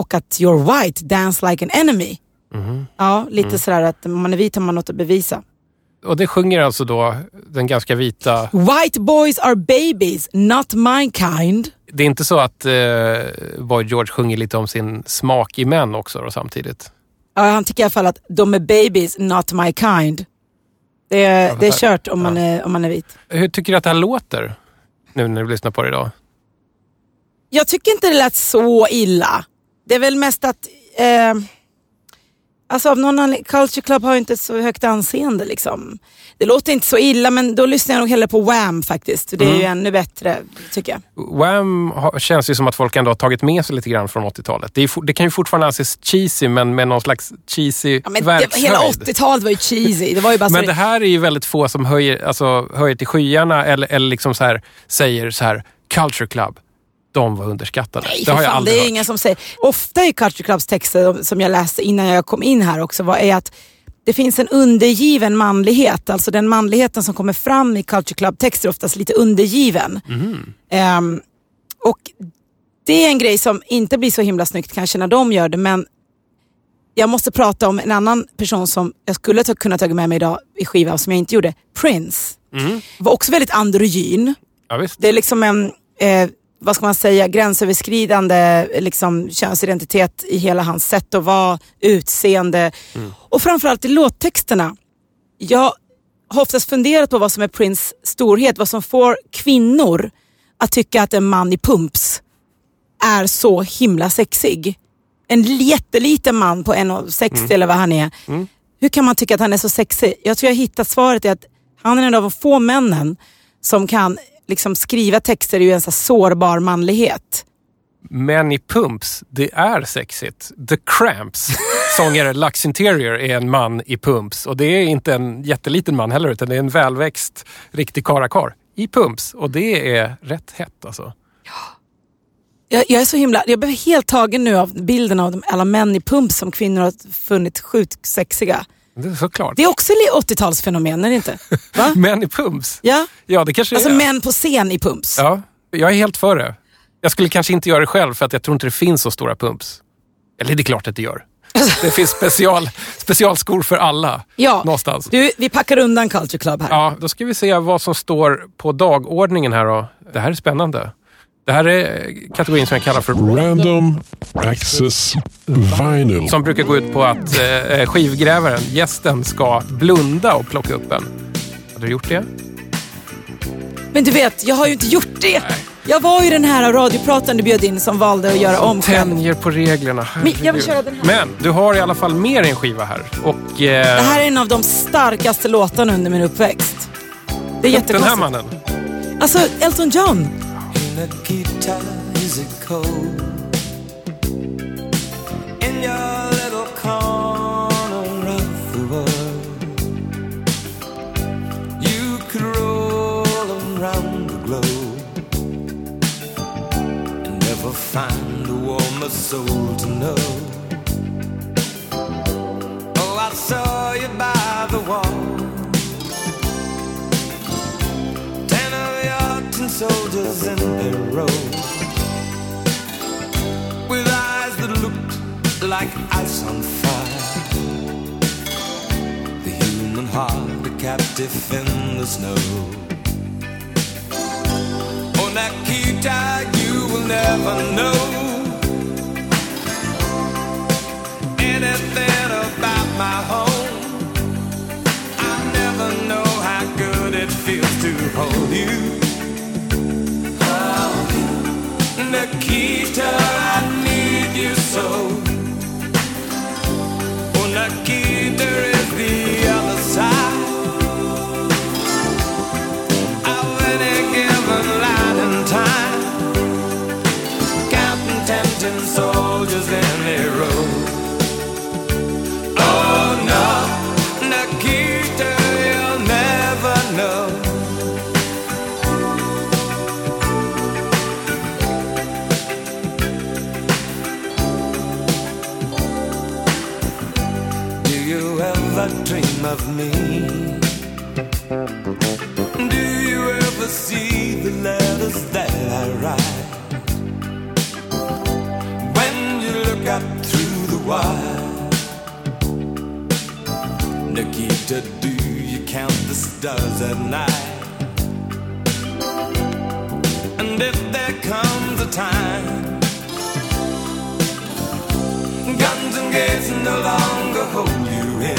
och att you're white, dance like an enemy. Ja, lite sådär att man är vit har man något att bevisa. Och det sjunger alltså då den ganska vita... White boys are babies, not my kind. Det är inte så att Boy George sjunger lite om sin smak i män också då samtidigt? Ja, han tycker i alla fall att de är babies, not my kind. Det är kört om man är vit. Hur tycker du att det här låter nu när du lyssnar på det idag? Jag tycker inte det lät så illa. Det är väl mest att... alltså av någon anledning... Culture Club har ju inte så högt anseende liksom. Det låter inte så illa, men då lyssnar jag nog hellre på Wham faktiskt. Det är ju ännu bättre, tycker jag. Wham känns ju som att folk ändå har tagit med sig lite grann från 80-talet. Det kan ju fortfarande anses cheesy, men med någon slags cheesy verkshöjd. Hela 80-talet var ju cheesy. Det var ju bara men det här är ju väldigt få som höjer till skyarna eller liksom så här, säger så här Culture Club. De var underskattade. Nej, det har jag aldrig hört. Det är ingen som säger. Ofta i Culture Clubs texter som jag läste innan jag kom in här också är att det finns en undergiven manlighet. Alltså den manligheten som kommer fram i Culture Club texter är oftast lite undergiven. Och det är en grej som inte blir så himla snyggt kanske när de gör det, men jag måste prata om en annan person som jag skulle kunna ta med mig idag i skiva som jag inte gjorde. Prince. Var också väldigt androgyn. Ja, visst. Det är liksom en... vad ska man säga, gränsöverskridande liksom, könsidentitet i hela hans sätt att vara, utseende. Och framförallt i låttexterna. Jag har oftast funderat på vad som är Prince storhet, vad som får kvinnor att tycka att en man i pumps är så himla sexig. En jätteliten man på 1,60 eller vad han är hur kan man tycka att han är så sexig? Jag tror jag hittat svaret i att han är en av de få männen som kan liksom skriva texter i en så sårbar manlighet. Men i Pumps, det är sexigt. The Cramps, sångare Lux Interior, är en man i Pumps. Och det är inte en jätteliten man heller, utan det är en välväxt, riktig karakar i Pumps. Och det är rätt hett alltså. Ja. Jag är så himla... Jag blev helt tagen nu av bilden av alla män i Pumps som kvinnor har funnit sjukt sexiga. Det är såklart. Det är också 80-talsfenomen, är det inte? Va? Män i Pumps? Ja. Ja, det kanske alltså är. Män på scen i Pumps. Ja, jag är helt för det. Jag skulle kanske inte göra det själv för att jag tror inte det finns så stora pumps. Eller det är klart att det gör. Det finns specialskor för alla. Ja, någonstans. Du, vi packar undan Culture Club här. Ja, då ska vi se vad som står på dagordningen här då. Det här är spännande. Det här är kategorin som jag kallar för Random Access Vinyl. Som brukar gå ut på att skivgrävaren, gästen, ska blunda och plocka upp en. Har du gjort det? Men du vet, jag har ju inte gjort det. Nej. Jag var ju den här radiopratan du bjöd in som valde att göra om. Tänjer på reglerna. Men jag vill köra den här. Men du har i alla fall mer en skiva här. Och, det här är en av de starkaste låtarna under min uppväxt. Det är jättekonstigt. Den här mannen. Alltså, Elton John. Nikita is a cold in your little corner of the world. You could roll around the globe and never find a warmer soul to know. Oh, I saw you by the wall. Soldiers in their row with eyes that looked like ice on fire. The human heart, a captive in the snow. Oh, Nikita, you will never know anything about my home. I never know how good it feels to hold you. Nikita, I need you so. Oh, Nikita is the other side of any given light and time. Counting tempting soldiers in their row. Oh no, Nikita, you'll never know. Dream of me. Do you ever see the letters that I write? When you look up through the wire, Nikita, do you count the stars at night? And if there comes a time, guns and gates no longer hold you in.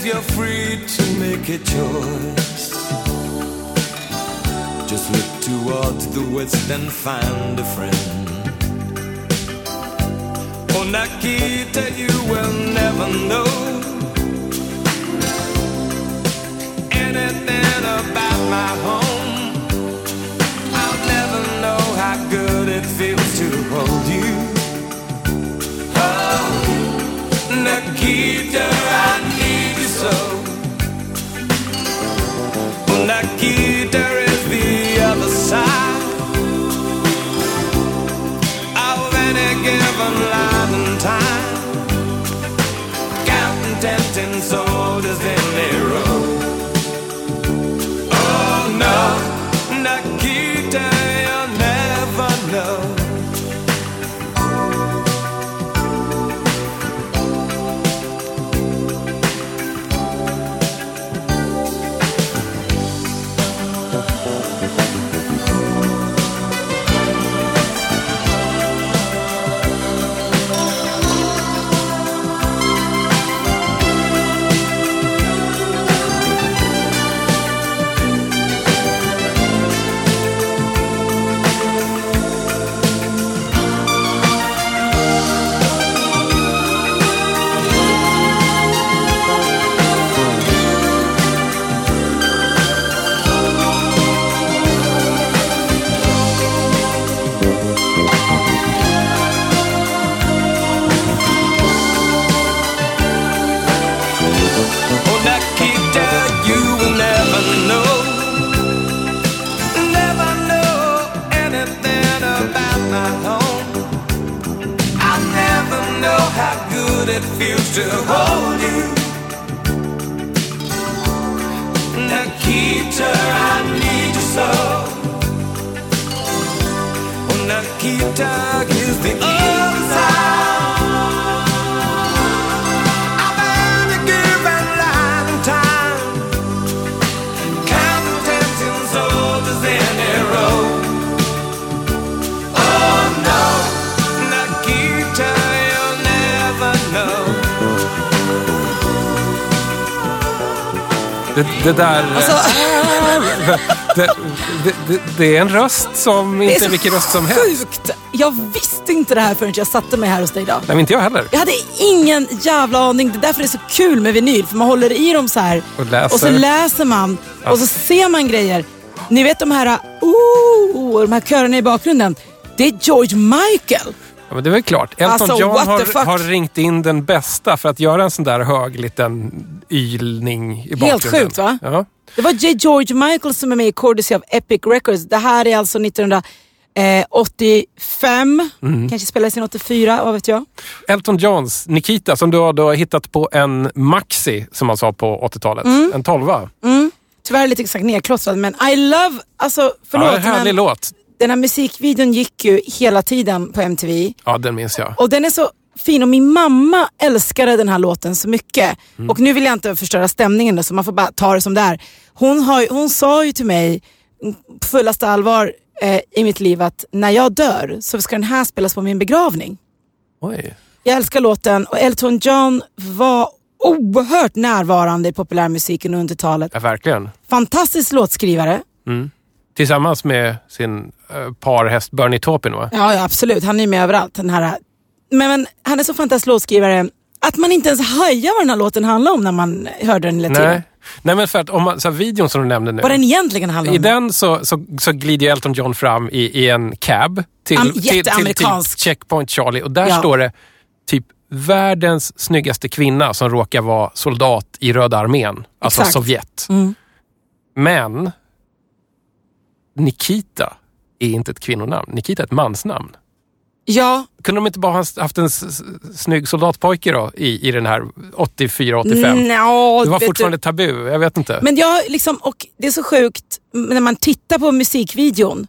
If you're free to make a choice, just look towards the west and find a friend. Oh, Nikita, you will never know anything about my home. I'll never know how good it feels to hold you. Oh, Nikita, I so, Nikita is the other side of any given life and time. Counting tempting soldiers in their row. Oh no. it feels to hold you. Nikita, I need you so. Oh, Nikita is the answer. Det där... Alltså... Det är en röst som inte är vilken röst som helst. Sjukt! Jag visste inte det här förrän jag satte mig här hos dig idag. Nej, men inte jag heller. Jag hade ingen jävla aning. Det är därför det är så kul med vinyl. För man håller i dem så här. Och så läser man. Ja. Och så ser man grejer. Ni vet de här... de här körerna i bakgrunden. Det är George Michael. Ja, men det är väl klart. Elton John har ringt in den bästa för att göra en sån där hög liten ylning i bakgrunden. Helt sjukt, va? Ja. Det var J. George Michael som är med i courtesy of Epic Records. Det här är alltså 1985. Kanske spelades i 84, vad vet jag. Elton Johns Nikita som du har hittat på en maxi som man sa på 80-talet. En 12. Tyvärr lite exakt nedklossad, men I love... Alltså, förlåt, en härlig låt. Den här musikvideon gick ju hela tiden på MTV. Ja, den minns jag. Och den är så fin. Och min mamma älskade den här låten så mycket. Mm. Och nu vill jag inte förstöra stämningen då, så man får bara ta det som det är. Hon sa ju till mig på fullaste allvar i mitt liv att när jag dör så ska den här spelas på min begravning. Oj. Jag älskar låten. Och Elton John var oerhört närvarande i populärmusiken under 80-talet. Ja, verkligen. Fantastisk låtskrivare. Mm. Tillsammans med sin parhäst Bernie Taupin, va? Ja, absolut. Han är med överallt. Den här. Men han är så fantastisk låtskrivare att man inte ens hajar vad den här låten handlar om när man hörde den lite. Nej, men för att om man, så videon som du nämnde nu. Vad den egentligen handlar om? I den så glider Elton John fram i en cab till Checkpoint Charlie. Och där står det typ världens snyggaste kvinna som råkar vara soldat i Röda armén. Alltså Sovjet. Mm. Men... Nikita är inte ett kvinnonamn. Nikita är ett mansnamn. Ja. Kunde de inte bara haft en snygg soldatpojke då i den här 84-85? Det var fortfarande tabu, jag vet inte. Men och det är så sjukt när man tittar på musikvideon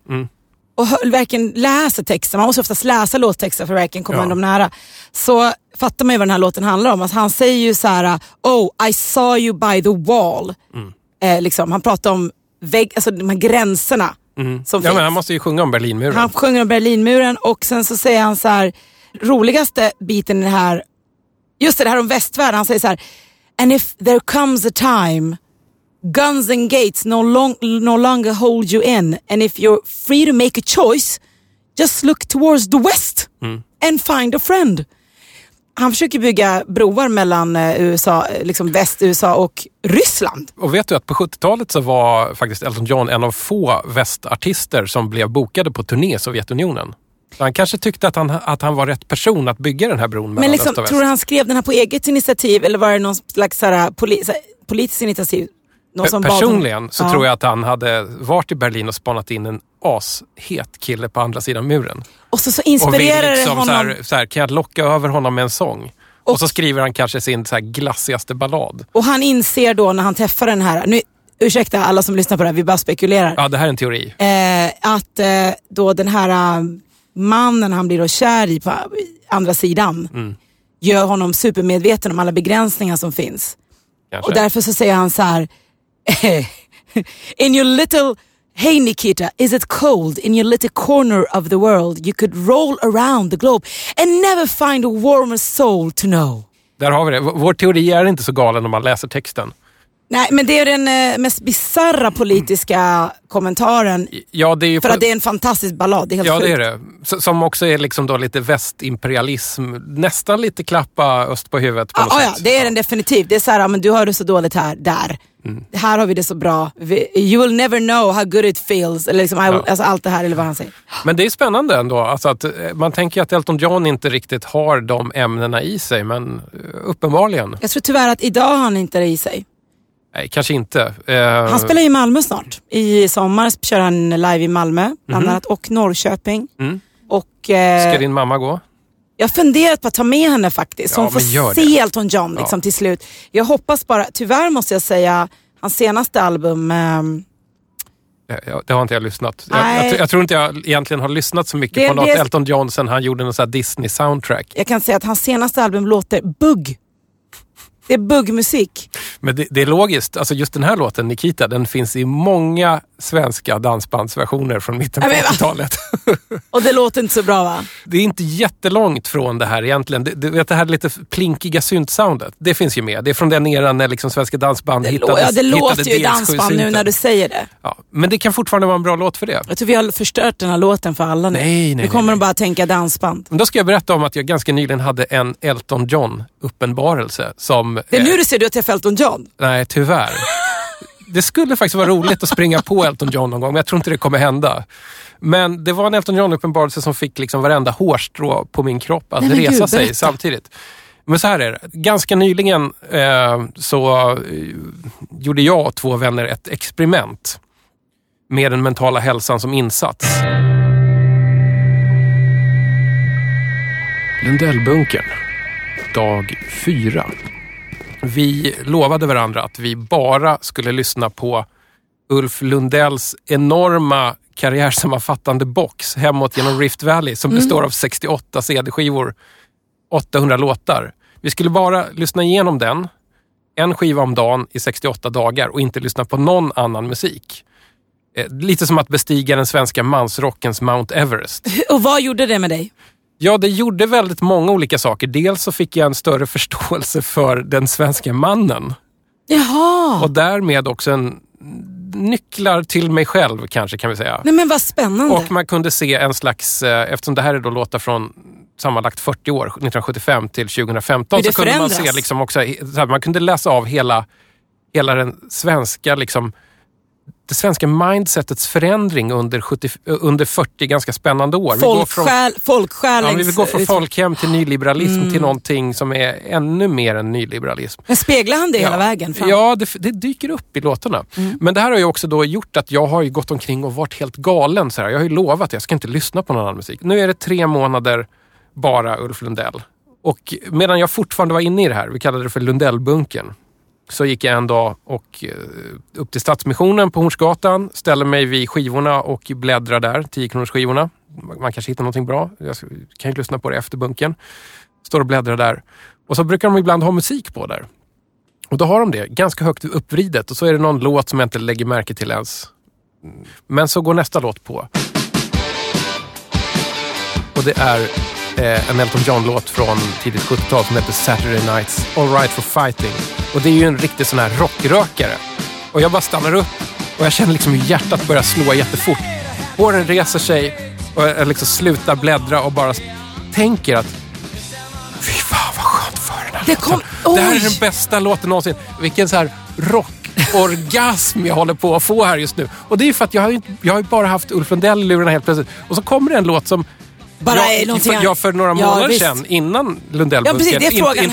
och verkligen läser texten. Man måste oftast läsa låttexter för att verkligen komma dem nära. Så fattar man ju vad den här låten handlar om. Alltså, han säger ju så här: "Oh, I saw you by the wall." Han pratar om de här gränserna som finns. Men han måste ju sjunga om Berlinmuren. Han sjunger om Berlinmuren och sen så säger han så här, roligaste biten i det här, just det här om västvärlden, han säger så här: "And if there comes a time guns and gates no longer hold you in, and if you're free to make a choice just look towards the west and find a friend." Han försöker bygga broar mellan USA, Väst-USA och Ryssland. Och vet du att på 70-talet så var faktiskt Elton John en av få västartister som blev bokade på turné i Sovjetunionen. Så han kanske tyckte att han var rätt person att bygga den här bron mellan öst och väst. Men tror du han skrev den här på eget initiativ eller var det någon slags politiskt initiativ? Personligen så tror jag att han hade varit i Berlin och spanat in en ashet kille på andra sidan muren. Och så inspirerar det honom. Så här, kan jag locka över honom med en sång? Och så skriver han kanske sin så här glassigaste ballad. Och han inser då när han träffar den här... Nu, ursäkta alla som lyssnar på det här, vi bara spekulerar. Ja, det här är en teori. Då den här mannen han blir då kär i på andra sidan gör honom supermedveten om alla begränsningar som finns. Kanske. Och därför så säger han så här: "In your little... Hey Nikita, is it cold in your little corner of the world? You could roll around the globe and never find a warmer soul to know." Där har vi det. Vår teori är inte så galen om man läser texten. Nej, men det är den mest bizarra politiska kommentaren. Ja, det är ju för att det är en fantastisk ballad. Det är helt sjukt. Det är det. Som också är liksom då lite västimperialism. Nästan lite klappa öst på huvudet på något sätt. Ja, det är den definitivt. Det är så här, men du har det så dåligt här, där. Här har vi det så bra. You will never know how good it feels. Eller allt det här, eller vad han säger. Men det är spännande ändå. Alltså att man tänker att Elton John inte riktigt har de ämnena i sig, men uppenbarligen. Jag tror tyvärr att idag har han inte det i sig. Nej, kanske inte. Han spelar i Malmö snart. I sommar kör han live i Malmö bland annat, och Norrköping. Och, ska din mamma gå? Jag funderat på att ta med henne faktiskt. Så hon får se Elton John liksom, till slut. Jag hoppas bara, tyvärr måste jag säga, hans senaste album... Det har inte jag lyssnat. Jag tror inte jag egentligen har lyssnat så mycket på något Elton John sen han gjorde en sån här Disney-soundtrack. Jag kan säga att hans senaste album låter bugg. Det är buggmusik. Men det är logiskt. Alltså just den här låten, Nikita, den finns i många svenska dansbandsversioner från mitten av 80-talet. Och det låter inte så bra, va? Det är inte jättelångt från det här egentligen. Du vet det här lite plinkiga syntsoundet. Det finns ju med. Det är från den eran när liksom svenska dansband hittade. Ja, det låter ju dansband nu när du säger det. Ja, men det kan fortfarande vara en bra låt för det. Jag tror vi har förstört den här låten för alla nu. Nej, vi kommer nej. Att bara tänka dansband. Men då ska jag berätta om att jag ganska nyligen hade en Elton John-uppenbarelse som... Det är nu du ser du har träffat Elton John. Nej, tyvärr. Det skulle faktiskt vara roligt att springa på Elton John någon gång, men jag tror inte det kommer hända. Men det var en Elton John-uppenbarelse som fick liksom varenda hårstrå på min kropp att resa sig samtidigt. Men så här är det. Ganska nyligen så gjorde jag och två vänner ett experiment med den mentala hälsan som insats. Lundellbunkern. Dag 4. Vi lovade varandra att vi bara skulle lyssna på Ulf Lundells enorma karriärsammanfattande box hemåt genom Rift Valley som består av 68 CD-skivor, 800 låtar. Vi skulle bara lyssna igenom den, en skiva om dagen i 68 dagar och inte lyssna på någon annan musik. Lite som att bestiga den svenska mansrockens Mount Everest. Och vad gjorde det med dig? Ja, det gjorde väldigt många olika saker. Dels så fick jag en större förståelse för den svenska mannen. Jaha! Och därmed också en nycklar till mig själv kanske kan vi säga. Nej men vad spännande! Och man kunde se en slags, eftersom det här är då låtar från sammanlagt 40 år, 1975 till 2015. Så kunde man se liksom också, så här, man kunde läsa av hela den svenska liksom... Det svenska mindsetets förändring under 40 ganska spännande år. Vi går från folkhem till nyliberalism till någonting som är ännu mer än nyliberalism. Men speglar han det hela vägen fram? Ja, det dyker upp i låtarna. Men det här har ju också då gjort att jag har ju gått omkring och varit helt galen. Så här. Jag har ju lovat att jag ska inte lyssna på någon annan musik. Nu är det 3 månader bara Ulf Lundell. Och medan jag fortfarande var inne i det här, vi kallade det för Lundellbunkern. Så gick jag en dag och upp till Stadsmissionen på Hornsgatan, ställde mig vid skivorna och bläddrar där, 10-kronorsskivorna. Man kanske hittar någonting bra, jag kan ju lyssna på det efter bunken. Står och bläddrar där. Och så brukar de ibland ha musik på där. Och då har de det, ganska högt uppvridet. Och så är det någon låt som jag inte lägger märke till ens. Men så går nästa låt på. Och det är en Elton John-låt från tidigt 70-tal som heter Saturday Nights All Right for Fighting. Och det är ju en riktig sån här rockrökare. Och jag bara stannar upp och jag känner liksom hur hjärtat börjar slå jättefort. Håren reser sig och jag liksom slutar bläddra och bara tänker att fy fan vad skönt för den här låten. Det här är den bästa låten någonsin. Vilken så här rockorgasm jag håller på att få här just nu. Och det är ju för att jag har ju bara haft Ulf Lundell i lurarna helt plötsligt. Och så kommer det en låt som... Jag för några månader sedan innan Lundellbunkern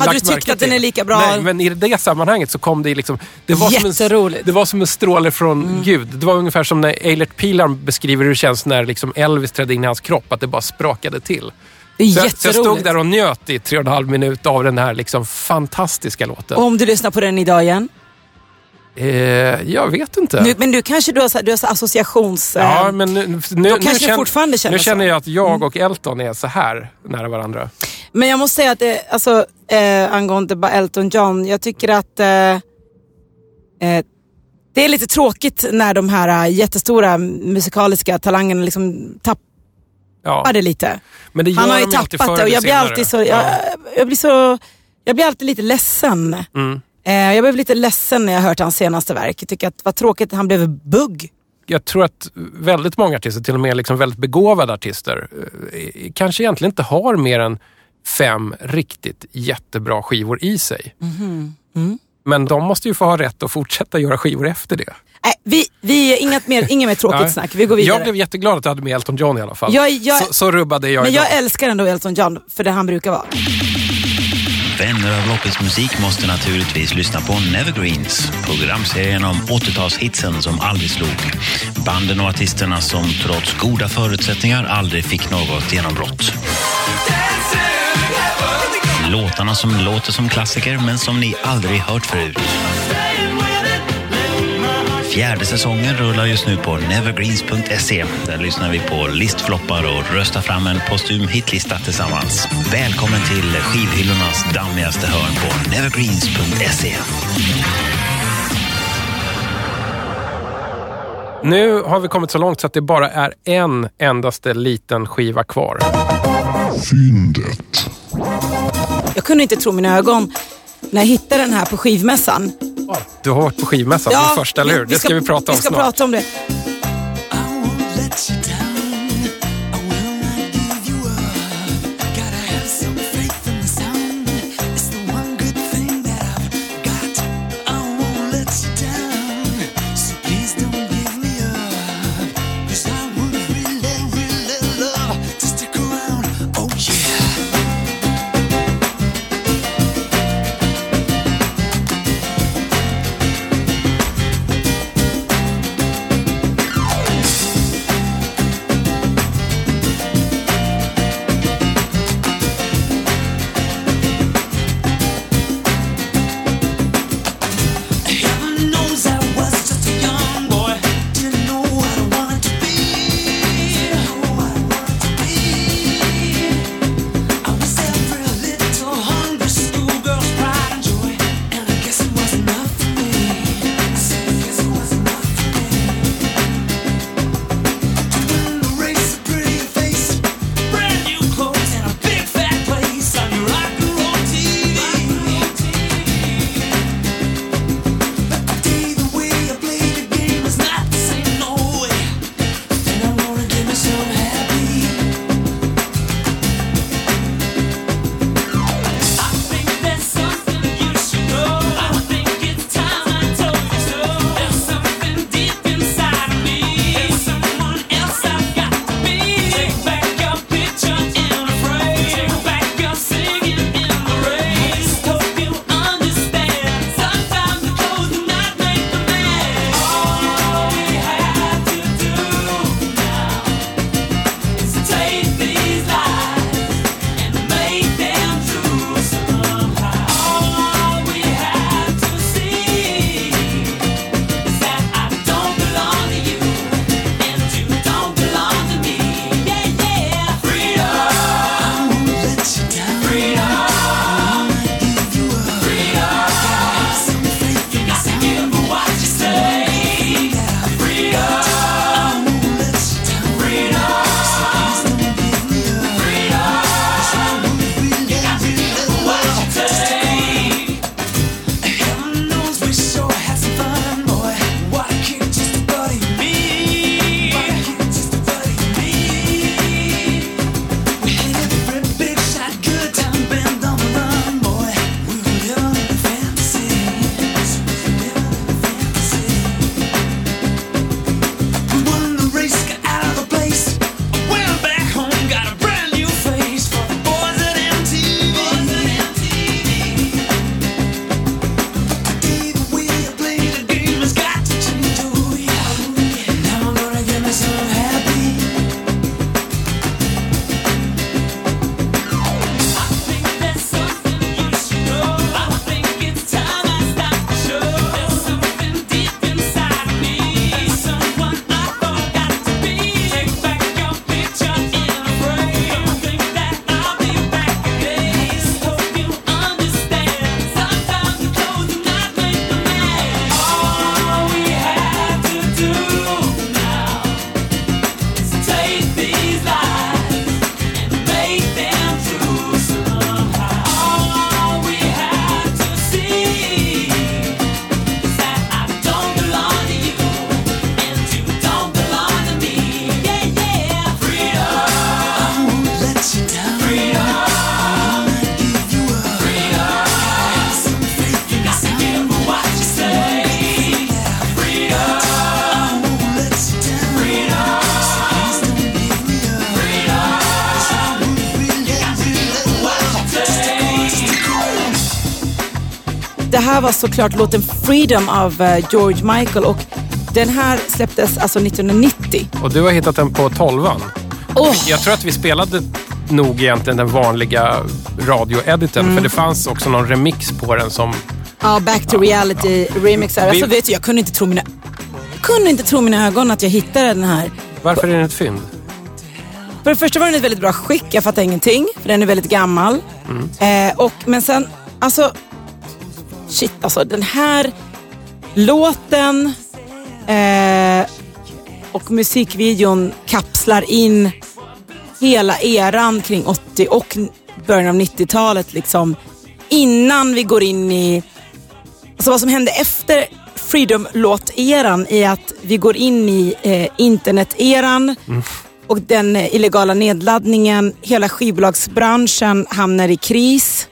hade du tyckt att den är lika bra? Nej, men i det sammanhanget så kom det liksom... Det var som en stråle från Gud. Det var ungefär som när Eilert Pilarm beskriver hur det känns när liksom Elvis trädde in i hans kropp. Att det bara sprakade till. Det är jätteroligt. Så jag stod där och njöt i 3,5 minut av den här liksom fantastiska låten. Och om du lyssnar på den idag igen? Jag vet inte. Men du kanske du har så associations... Ja, men nu känner jag att jag och Elton är så här nära varandra. Men jag måste säga att angående bara Elton John, jag tycker att det är lite tråkigt när de här jättestora musikaliska talangerna liksom tappar det lite. Men det gör han har ju de tappat det och jag blir alltid så... Jag blir alltid lite ledsen. Jag blev lite ledsen när jag hört hans senaste verk. Jag tycker att det var tråkigt att han blev bugg. Jag tror att väldigt många artister, till och med liksom väldigt begåvade artister, kanske egentligen inte har mer än 5 riktigt jättebra skivor i sig. Men de måste ju få ha rätt att fortsätta göra skivor efter det. Nej, vi inget mer tråkigt snack. Vi går vidare. Jag blev jätteglad att jag hade med Elton John i alla fall. Så rubbade jag. Men idag. Jag älskar ändå Elton John för det han brukar vara. Vänner av Loppets musik måste naturligtvis lyssna på Nevergreens, programserien om 80-talshitsen som aldrig slog. Banden och artisterna som trots goda förutsättningar aldrig fick något genombrott. låtarna som låter som klassiker men som ni aldrig hört förut. Fjärde säsongen rullar just nu på nevergreens.se. Där lyssnar vi på listfloppar och röstar fram en postum hitlista tillsammans. Välkommen till skivhyllornas dammigaste hörn på nevergreens.se. Nu har vi kommit så långt så att det bara är en endaste liten skiva kvar. Fyndet. Jag kunde inte tro mina ögon när jag hittade den här på skivmässan. Du har varit på skivmässan ja, först, eller hur? Det ska vi prata om snart. Vi ska prata om det. Det var såklart låten Freedom av George Michael och den här släpptes alltså 1990. Och du har hittat den på 12:an. Jag tror att vi spelade nog egentligen den vanliga radioediten. För det fanns också någon remix på den som... Ja, Back to Reality remixar. Alltså vet du, jag kunde inte tro mina ögon att jag hittade den här. Varför är den ett fynd? För det första var den ett väldigt bra skick. Jag fattar ingenting, för den är väldigt gammal. Men sen, alltså... Shit, alltså den här låten och musikvideon kapslar in hela eran kring 80 och början av 90-talet liksom. Innan vi går in i... Alltså vad som hände efter Freedom-låt-eran är att vi går in i internet-eran och den illegala nedladdningen. Hela skivbolagsbranschen hamnar i kris.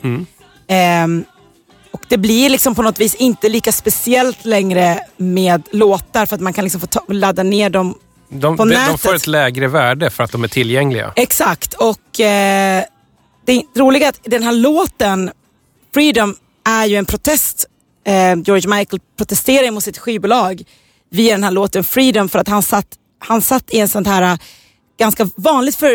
Och det blir liksom på något vis inte lika speciellt längre med låtar för att man kan liksom få ladda ner dem på nätet. De får ett lägre värde för att de är tillgängliga. Exakt, och... det roliga är att den här låten, Freedom, är ju en protest. George Michael protesterar mot sitt skivbolag via den här låten Freedom för att han satt i en sån här ganska vanligt för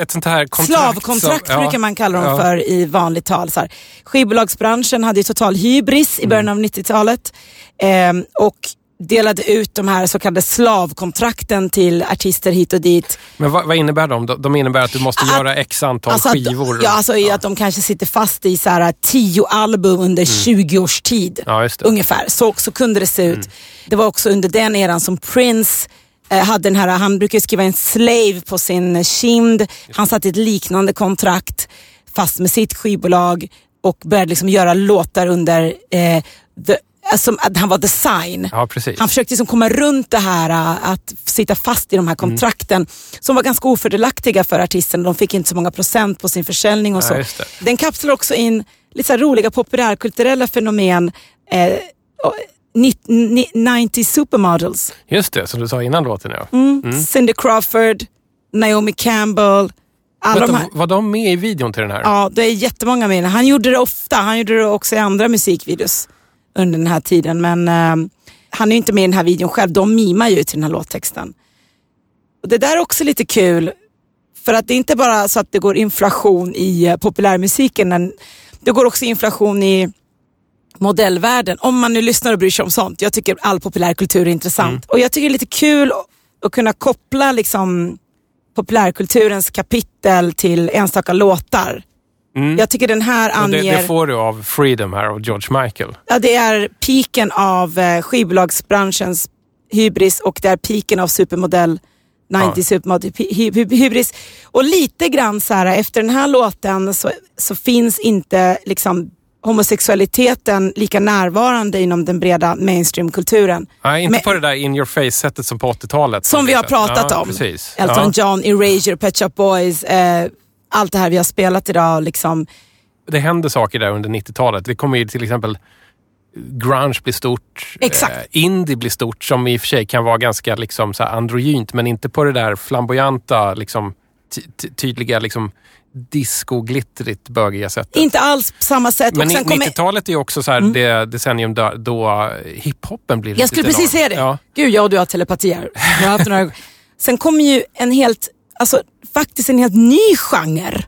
ett sånt här slavkontrakt som, brukar man kalla dem för i vanligt tal. Så här. Skivbolagsbranschen hade ju total hybris i början av 90-talet och delade ut de här så kallade slavkontrakten till artister hit och dit. Men vad innebär de? De innebär att du måste göra x antal skivor. Att de kanske sitter fast i så här 10 album under 20 års tid. Ja, just det. Ungefär. Så kunde det se ut. Det var också under den eran som Prince hade den här, han brukade skriva en slave på sin kind. Han satt i ett liknande kontrakt fast med sitt skivbolag och började liksom göra låtar under han var design. Ja, precis. Han försökte liksom komma runt det här att sitta fast i de här kontrakten som var ganska ofördelaktiga för artisterna. De fick inte så många procent på sin försäljning och så. Den kapslar också in lite så här roliga populärkulturella fenomen 90 supermodels. Just det, som du sa innan låten. Cindy Crawford, Naomi Campbell. Var de med i videon till den här? Ja, det är jättemånga med. Han gjorde det ofta. Han gjorde det också i andra musikvideos under den här tiden, men han är ju inte med i den här videon själv. De mimar ju till den här låttexten. Och det där är också lite kul, för att det är inte bara så att det går inflation i populärmusiken, men det går också inflation i modellvärlden. Om man nu lyssnar och bryr sig om sånt. Jag tycker all populärkultur är intressant. Och jag tycker det är lite kul att kunna koppla liksom populärkulturens kapitel till enstaka låtar. Jag tycker den här anger... Det får du av Freedom här, av George Michael. Ja, det är piken av skivbolagsbranschens hybris och det är piken av supermodell 90 supermodell hybris. Och lite grann så här, efter den här låten så finns inte liksom homosexualiteten lika närvarande inom den breda mainstreamkulturen. Nej, inte på det där in your face-sättet som på 80-talet. Som vi har pratat om. Precis. Elton John, Erasure, Pet Shop Boys... allt det här vi har spelat idag liksom. Det hände saker där under 90-talet. Det kommer ju till exempel grunge blir stort. Indie blir stort, som i och för sig kan vara ganska liksom så här androgynt, men inte på det där flamboyanta liksom tydliga liksom disco-glittrigt bögiga sättet. Inte alls på samma sätt. Men 90-talet är också så här det decennium då hiphoppen blir. Jag skulle precis säga det. Ja. Gud, jag och du har telepati här. Jag har haft några... Sen kommer ju en helt ny genre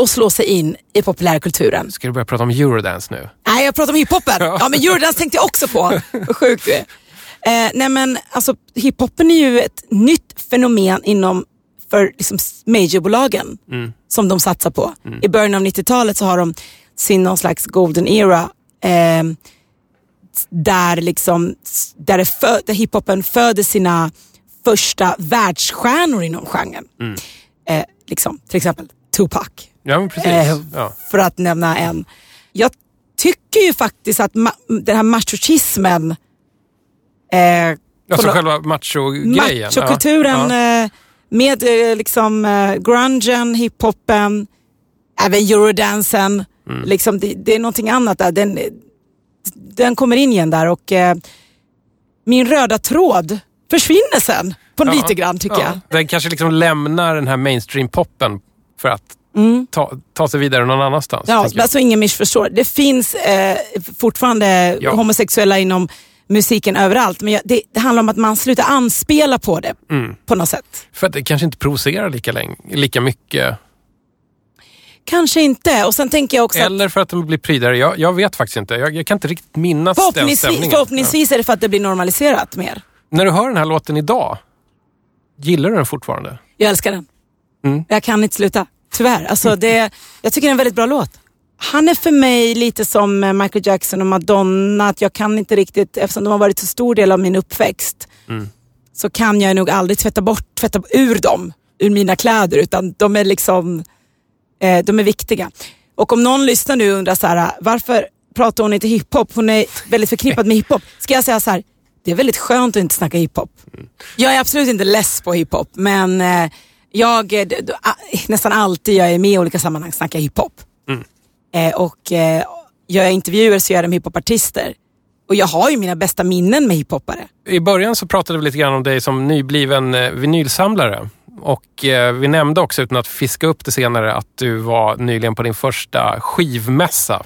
och slå sig in i populärkulturen. Ska du börja prata om Eurodance nu? Nej, jag pratar om hiphoppen. Ja, men Eurodance tänkte jag också på. Vad sjukt det är. Nej, men alltså hiphoppen är ju ett nytt fenomen inom för liksom majorbolagen som de satsar på. I början av 90-talet så har de sin någon slags golden era där hiphoppen föder sina första världsstjärnor inom genren. Liksom, till exempel Tupac. Ja, men precis. För att nämna en. Jag tycker ju faktiskt att den här machochismen... alltså själva macho-grejen. Machokulturen med liksom grungen, hiphoppen, även eurodansen. Liksom, det är någonting annat där. Den kommer in igen där och min röda tråd försvinner sen på lite grann tycker jag. Den kanske liksom lämnar den här mainstream-poppen för att ta sig vidare någon annanstans. Ja, alltså ingen missförstår. Det finns fortfarande homosexuella inom musiken överallt, men det handlar om att man slutar anspela på det på något sätt. För att det kanske inte provocerar lika mycket. Kanske inte. Och sen tänker jag också eller för att de blir prydare. Jag vet faktiskt inte. Jag kan inte riktigt minnas den stämningen. Förhoppningsvis är det för att det blir normaliserat mer. När du hör den här låten idag, gillar du den fortfarande? Jag älskar den. Mm. Jag kan inte sluta. Tyvärr. Alltså jag tycker det är en väldigt bra låt. Han är för mig lite som Michael Jackson och Madonna. Att jag kan inte riktigt, eftersom de har varit så stor del av min uppväxt, så kan jag nog aldrig tvätta ur dem, ur mina kläder. Utan de är liksom... de är viktiga. Och om någon lyssnar nu och undrar så här, varför pratar hon inte hiphop? Hon är väldigt förknippad med hiphop. Ska jag säga så här, det är väldigt skönt att inte snacka hiphop. Jag är absolut inte less på hiphop, men jag nästan alltid jag är med i olika sammanhang snackar hiphop. Och gör jag intervjuer så gör jag med hiphopartister. Och jag har ju mina bästa minnen med hiphoppare. I början så pratade vi lite grann om dig som nybliven vinylsamlare. Och vi nämnde också, utan att fiska upp det senare, att du var nyligen på din första skivmässa.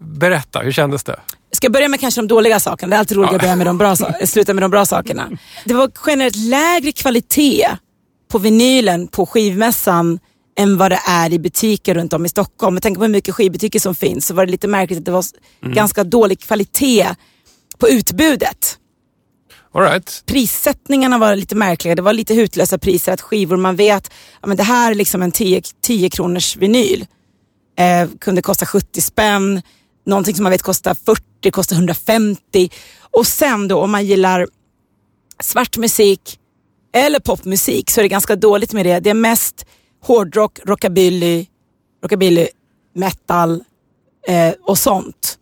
Berätta, hur kändes det? Ska jag börja med kanske de dåliga sakerna? Det är alltid roligt att börja med de bra sluta med de bra sakerna. Det var generellt lägre kvalitet på vinylen på skivmässan än vad det är i butiker runt om i Stockholm. Men tänk på hur mycket skivbutiker som finns, så var det lite märkligt att det var ganska dålig kvalitet på utbudet. All right. Prissättningarna var lite märkliga. Det var lite hutlösa priser, att skivor man vet, ja, men det här är liksom en 10 kronors vinyl kunde kosta 70 spänn. Någonting som man vet kostar 40 kostar 150. Och sen då, om man gillar svart musik eller popmusik, så är det ganska dåligt med det. Det är mest hårdrock, rockabilly, metal och sånt.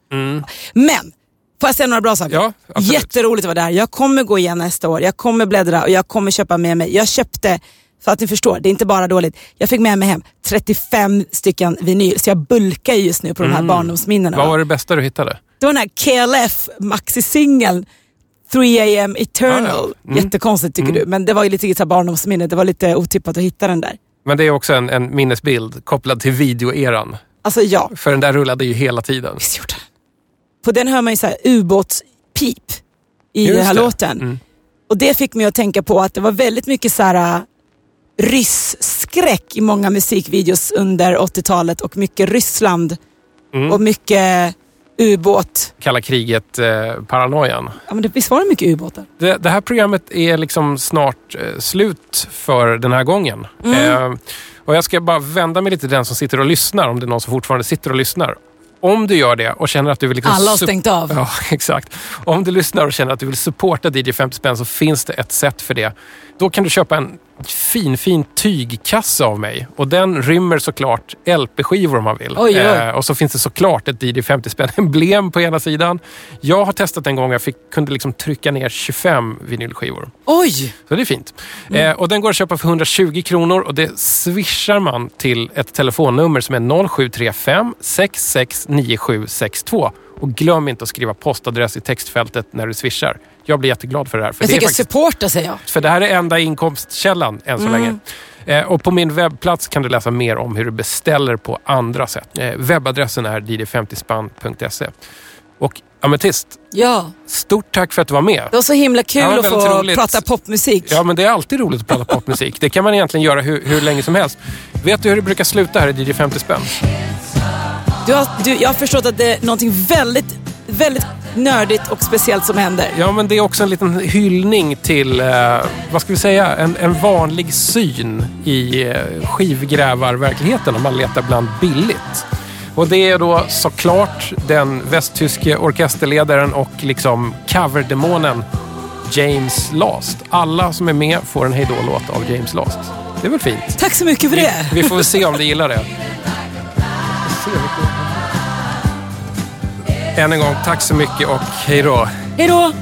Men får jag säga några bra saker? Ja, jätteroligt att vara där. Jag kommer gå igen nästa år. Jag kommer bläddra och jag kommer köpa med mig. Jag köpte, för att ni förstår, det är inte bara dåligt. Jag fick med mig hem 35 stycken vinyl. Så jag bulkar just nu på de här barndomsminnena. Vad var det bästa du hittade? Det var den här KLF Maxi-singeln 3am Eternal. Jättekonstigt tycker du. Men det var ju lite så barndomsminne. Det var lite otippat att hitta den där. Men det är också en minnesbild kopplad till videoeran. Alltså ja. För den där rullade ju hela tiden. Visst gjorde den. På den hör man ju så här ubåtspip i den här låten. Och det fick mig att tänka på att det var väldigt mycket så här ryss-skräck i många musikvideos under 80-talet. Och mycket Ryssland. Och mycket ubåt. Kalla kriget paranoian. Ja, men det visst var det mycket ubåtar. Det här programmet är liksom snart slut för den här gången. Och jag ska bara vända mig lite till den som sitter och lyssnar. Om det är någon som fortfarande sitter och lyssnar. Om du gör det och känner att du vill... Alla har stängt av. Ja, exakt. Om du lyssnar och känner att du vill supporta DJ 50 spänn, så finns det ett sätt för det. Då kan du köpa en fin tygkassa av mig. Och den rymmer såklart LP-skivor om man vill. Oj. Och så finns det såklart ett DJ 50 spänn emblem på ena sidan. Jag har testat en gång jag kunde liksom trycka ner 25 vinylskivor. Oj! Så det är fint. Och den går att köpa för 120 kronor. Och det swishar man till ett telefonnummer som är 0735 66 9762. Och glöm inte att skriva postadress i textfältet när du swishar. Jag blir jätteglad för det här. För jag tycker supporta, säger jag. För det här är enda inkomstkällan än så länge. Och på min webbplats kan du läsa mer om hur du beställer på andra sätt. Webbadressen är dd50span.se. Och Ametist, stort tack för att du var med. Det var så himla kul att få prata popmusik. Ja, men det är alltid roligt att prata popmusik. Det kan man egentligen göra hur länge som helst. Vet du hur det brukar sluta här i dd50span? Jag har förstått att det är någonting väldigt, väldigt nördigt och speciellt som händer. Ja, men det är också en liten hyllning till, vad ska vi säga, en vanlig syn i skivgrävarverkligheten om man letar bland billigt. Och det är då såklart den västtyske orkesterledaren och liksom coverdemonen James Last. Alla som är med får en hejdå-låt av James Last. Det är väl fint? Tack så mycket för det! Vi får väl se om du gillar det. Än en gång, tack så mycket och hej då! Hej då!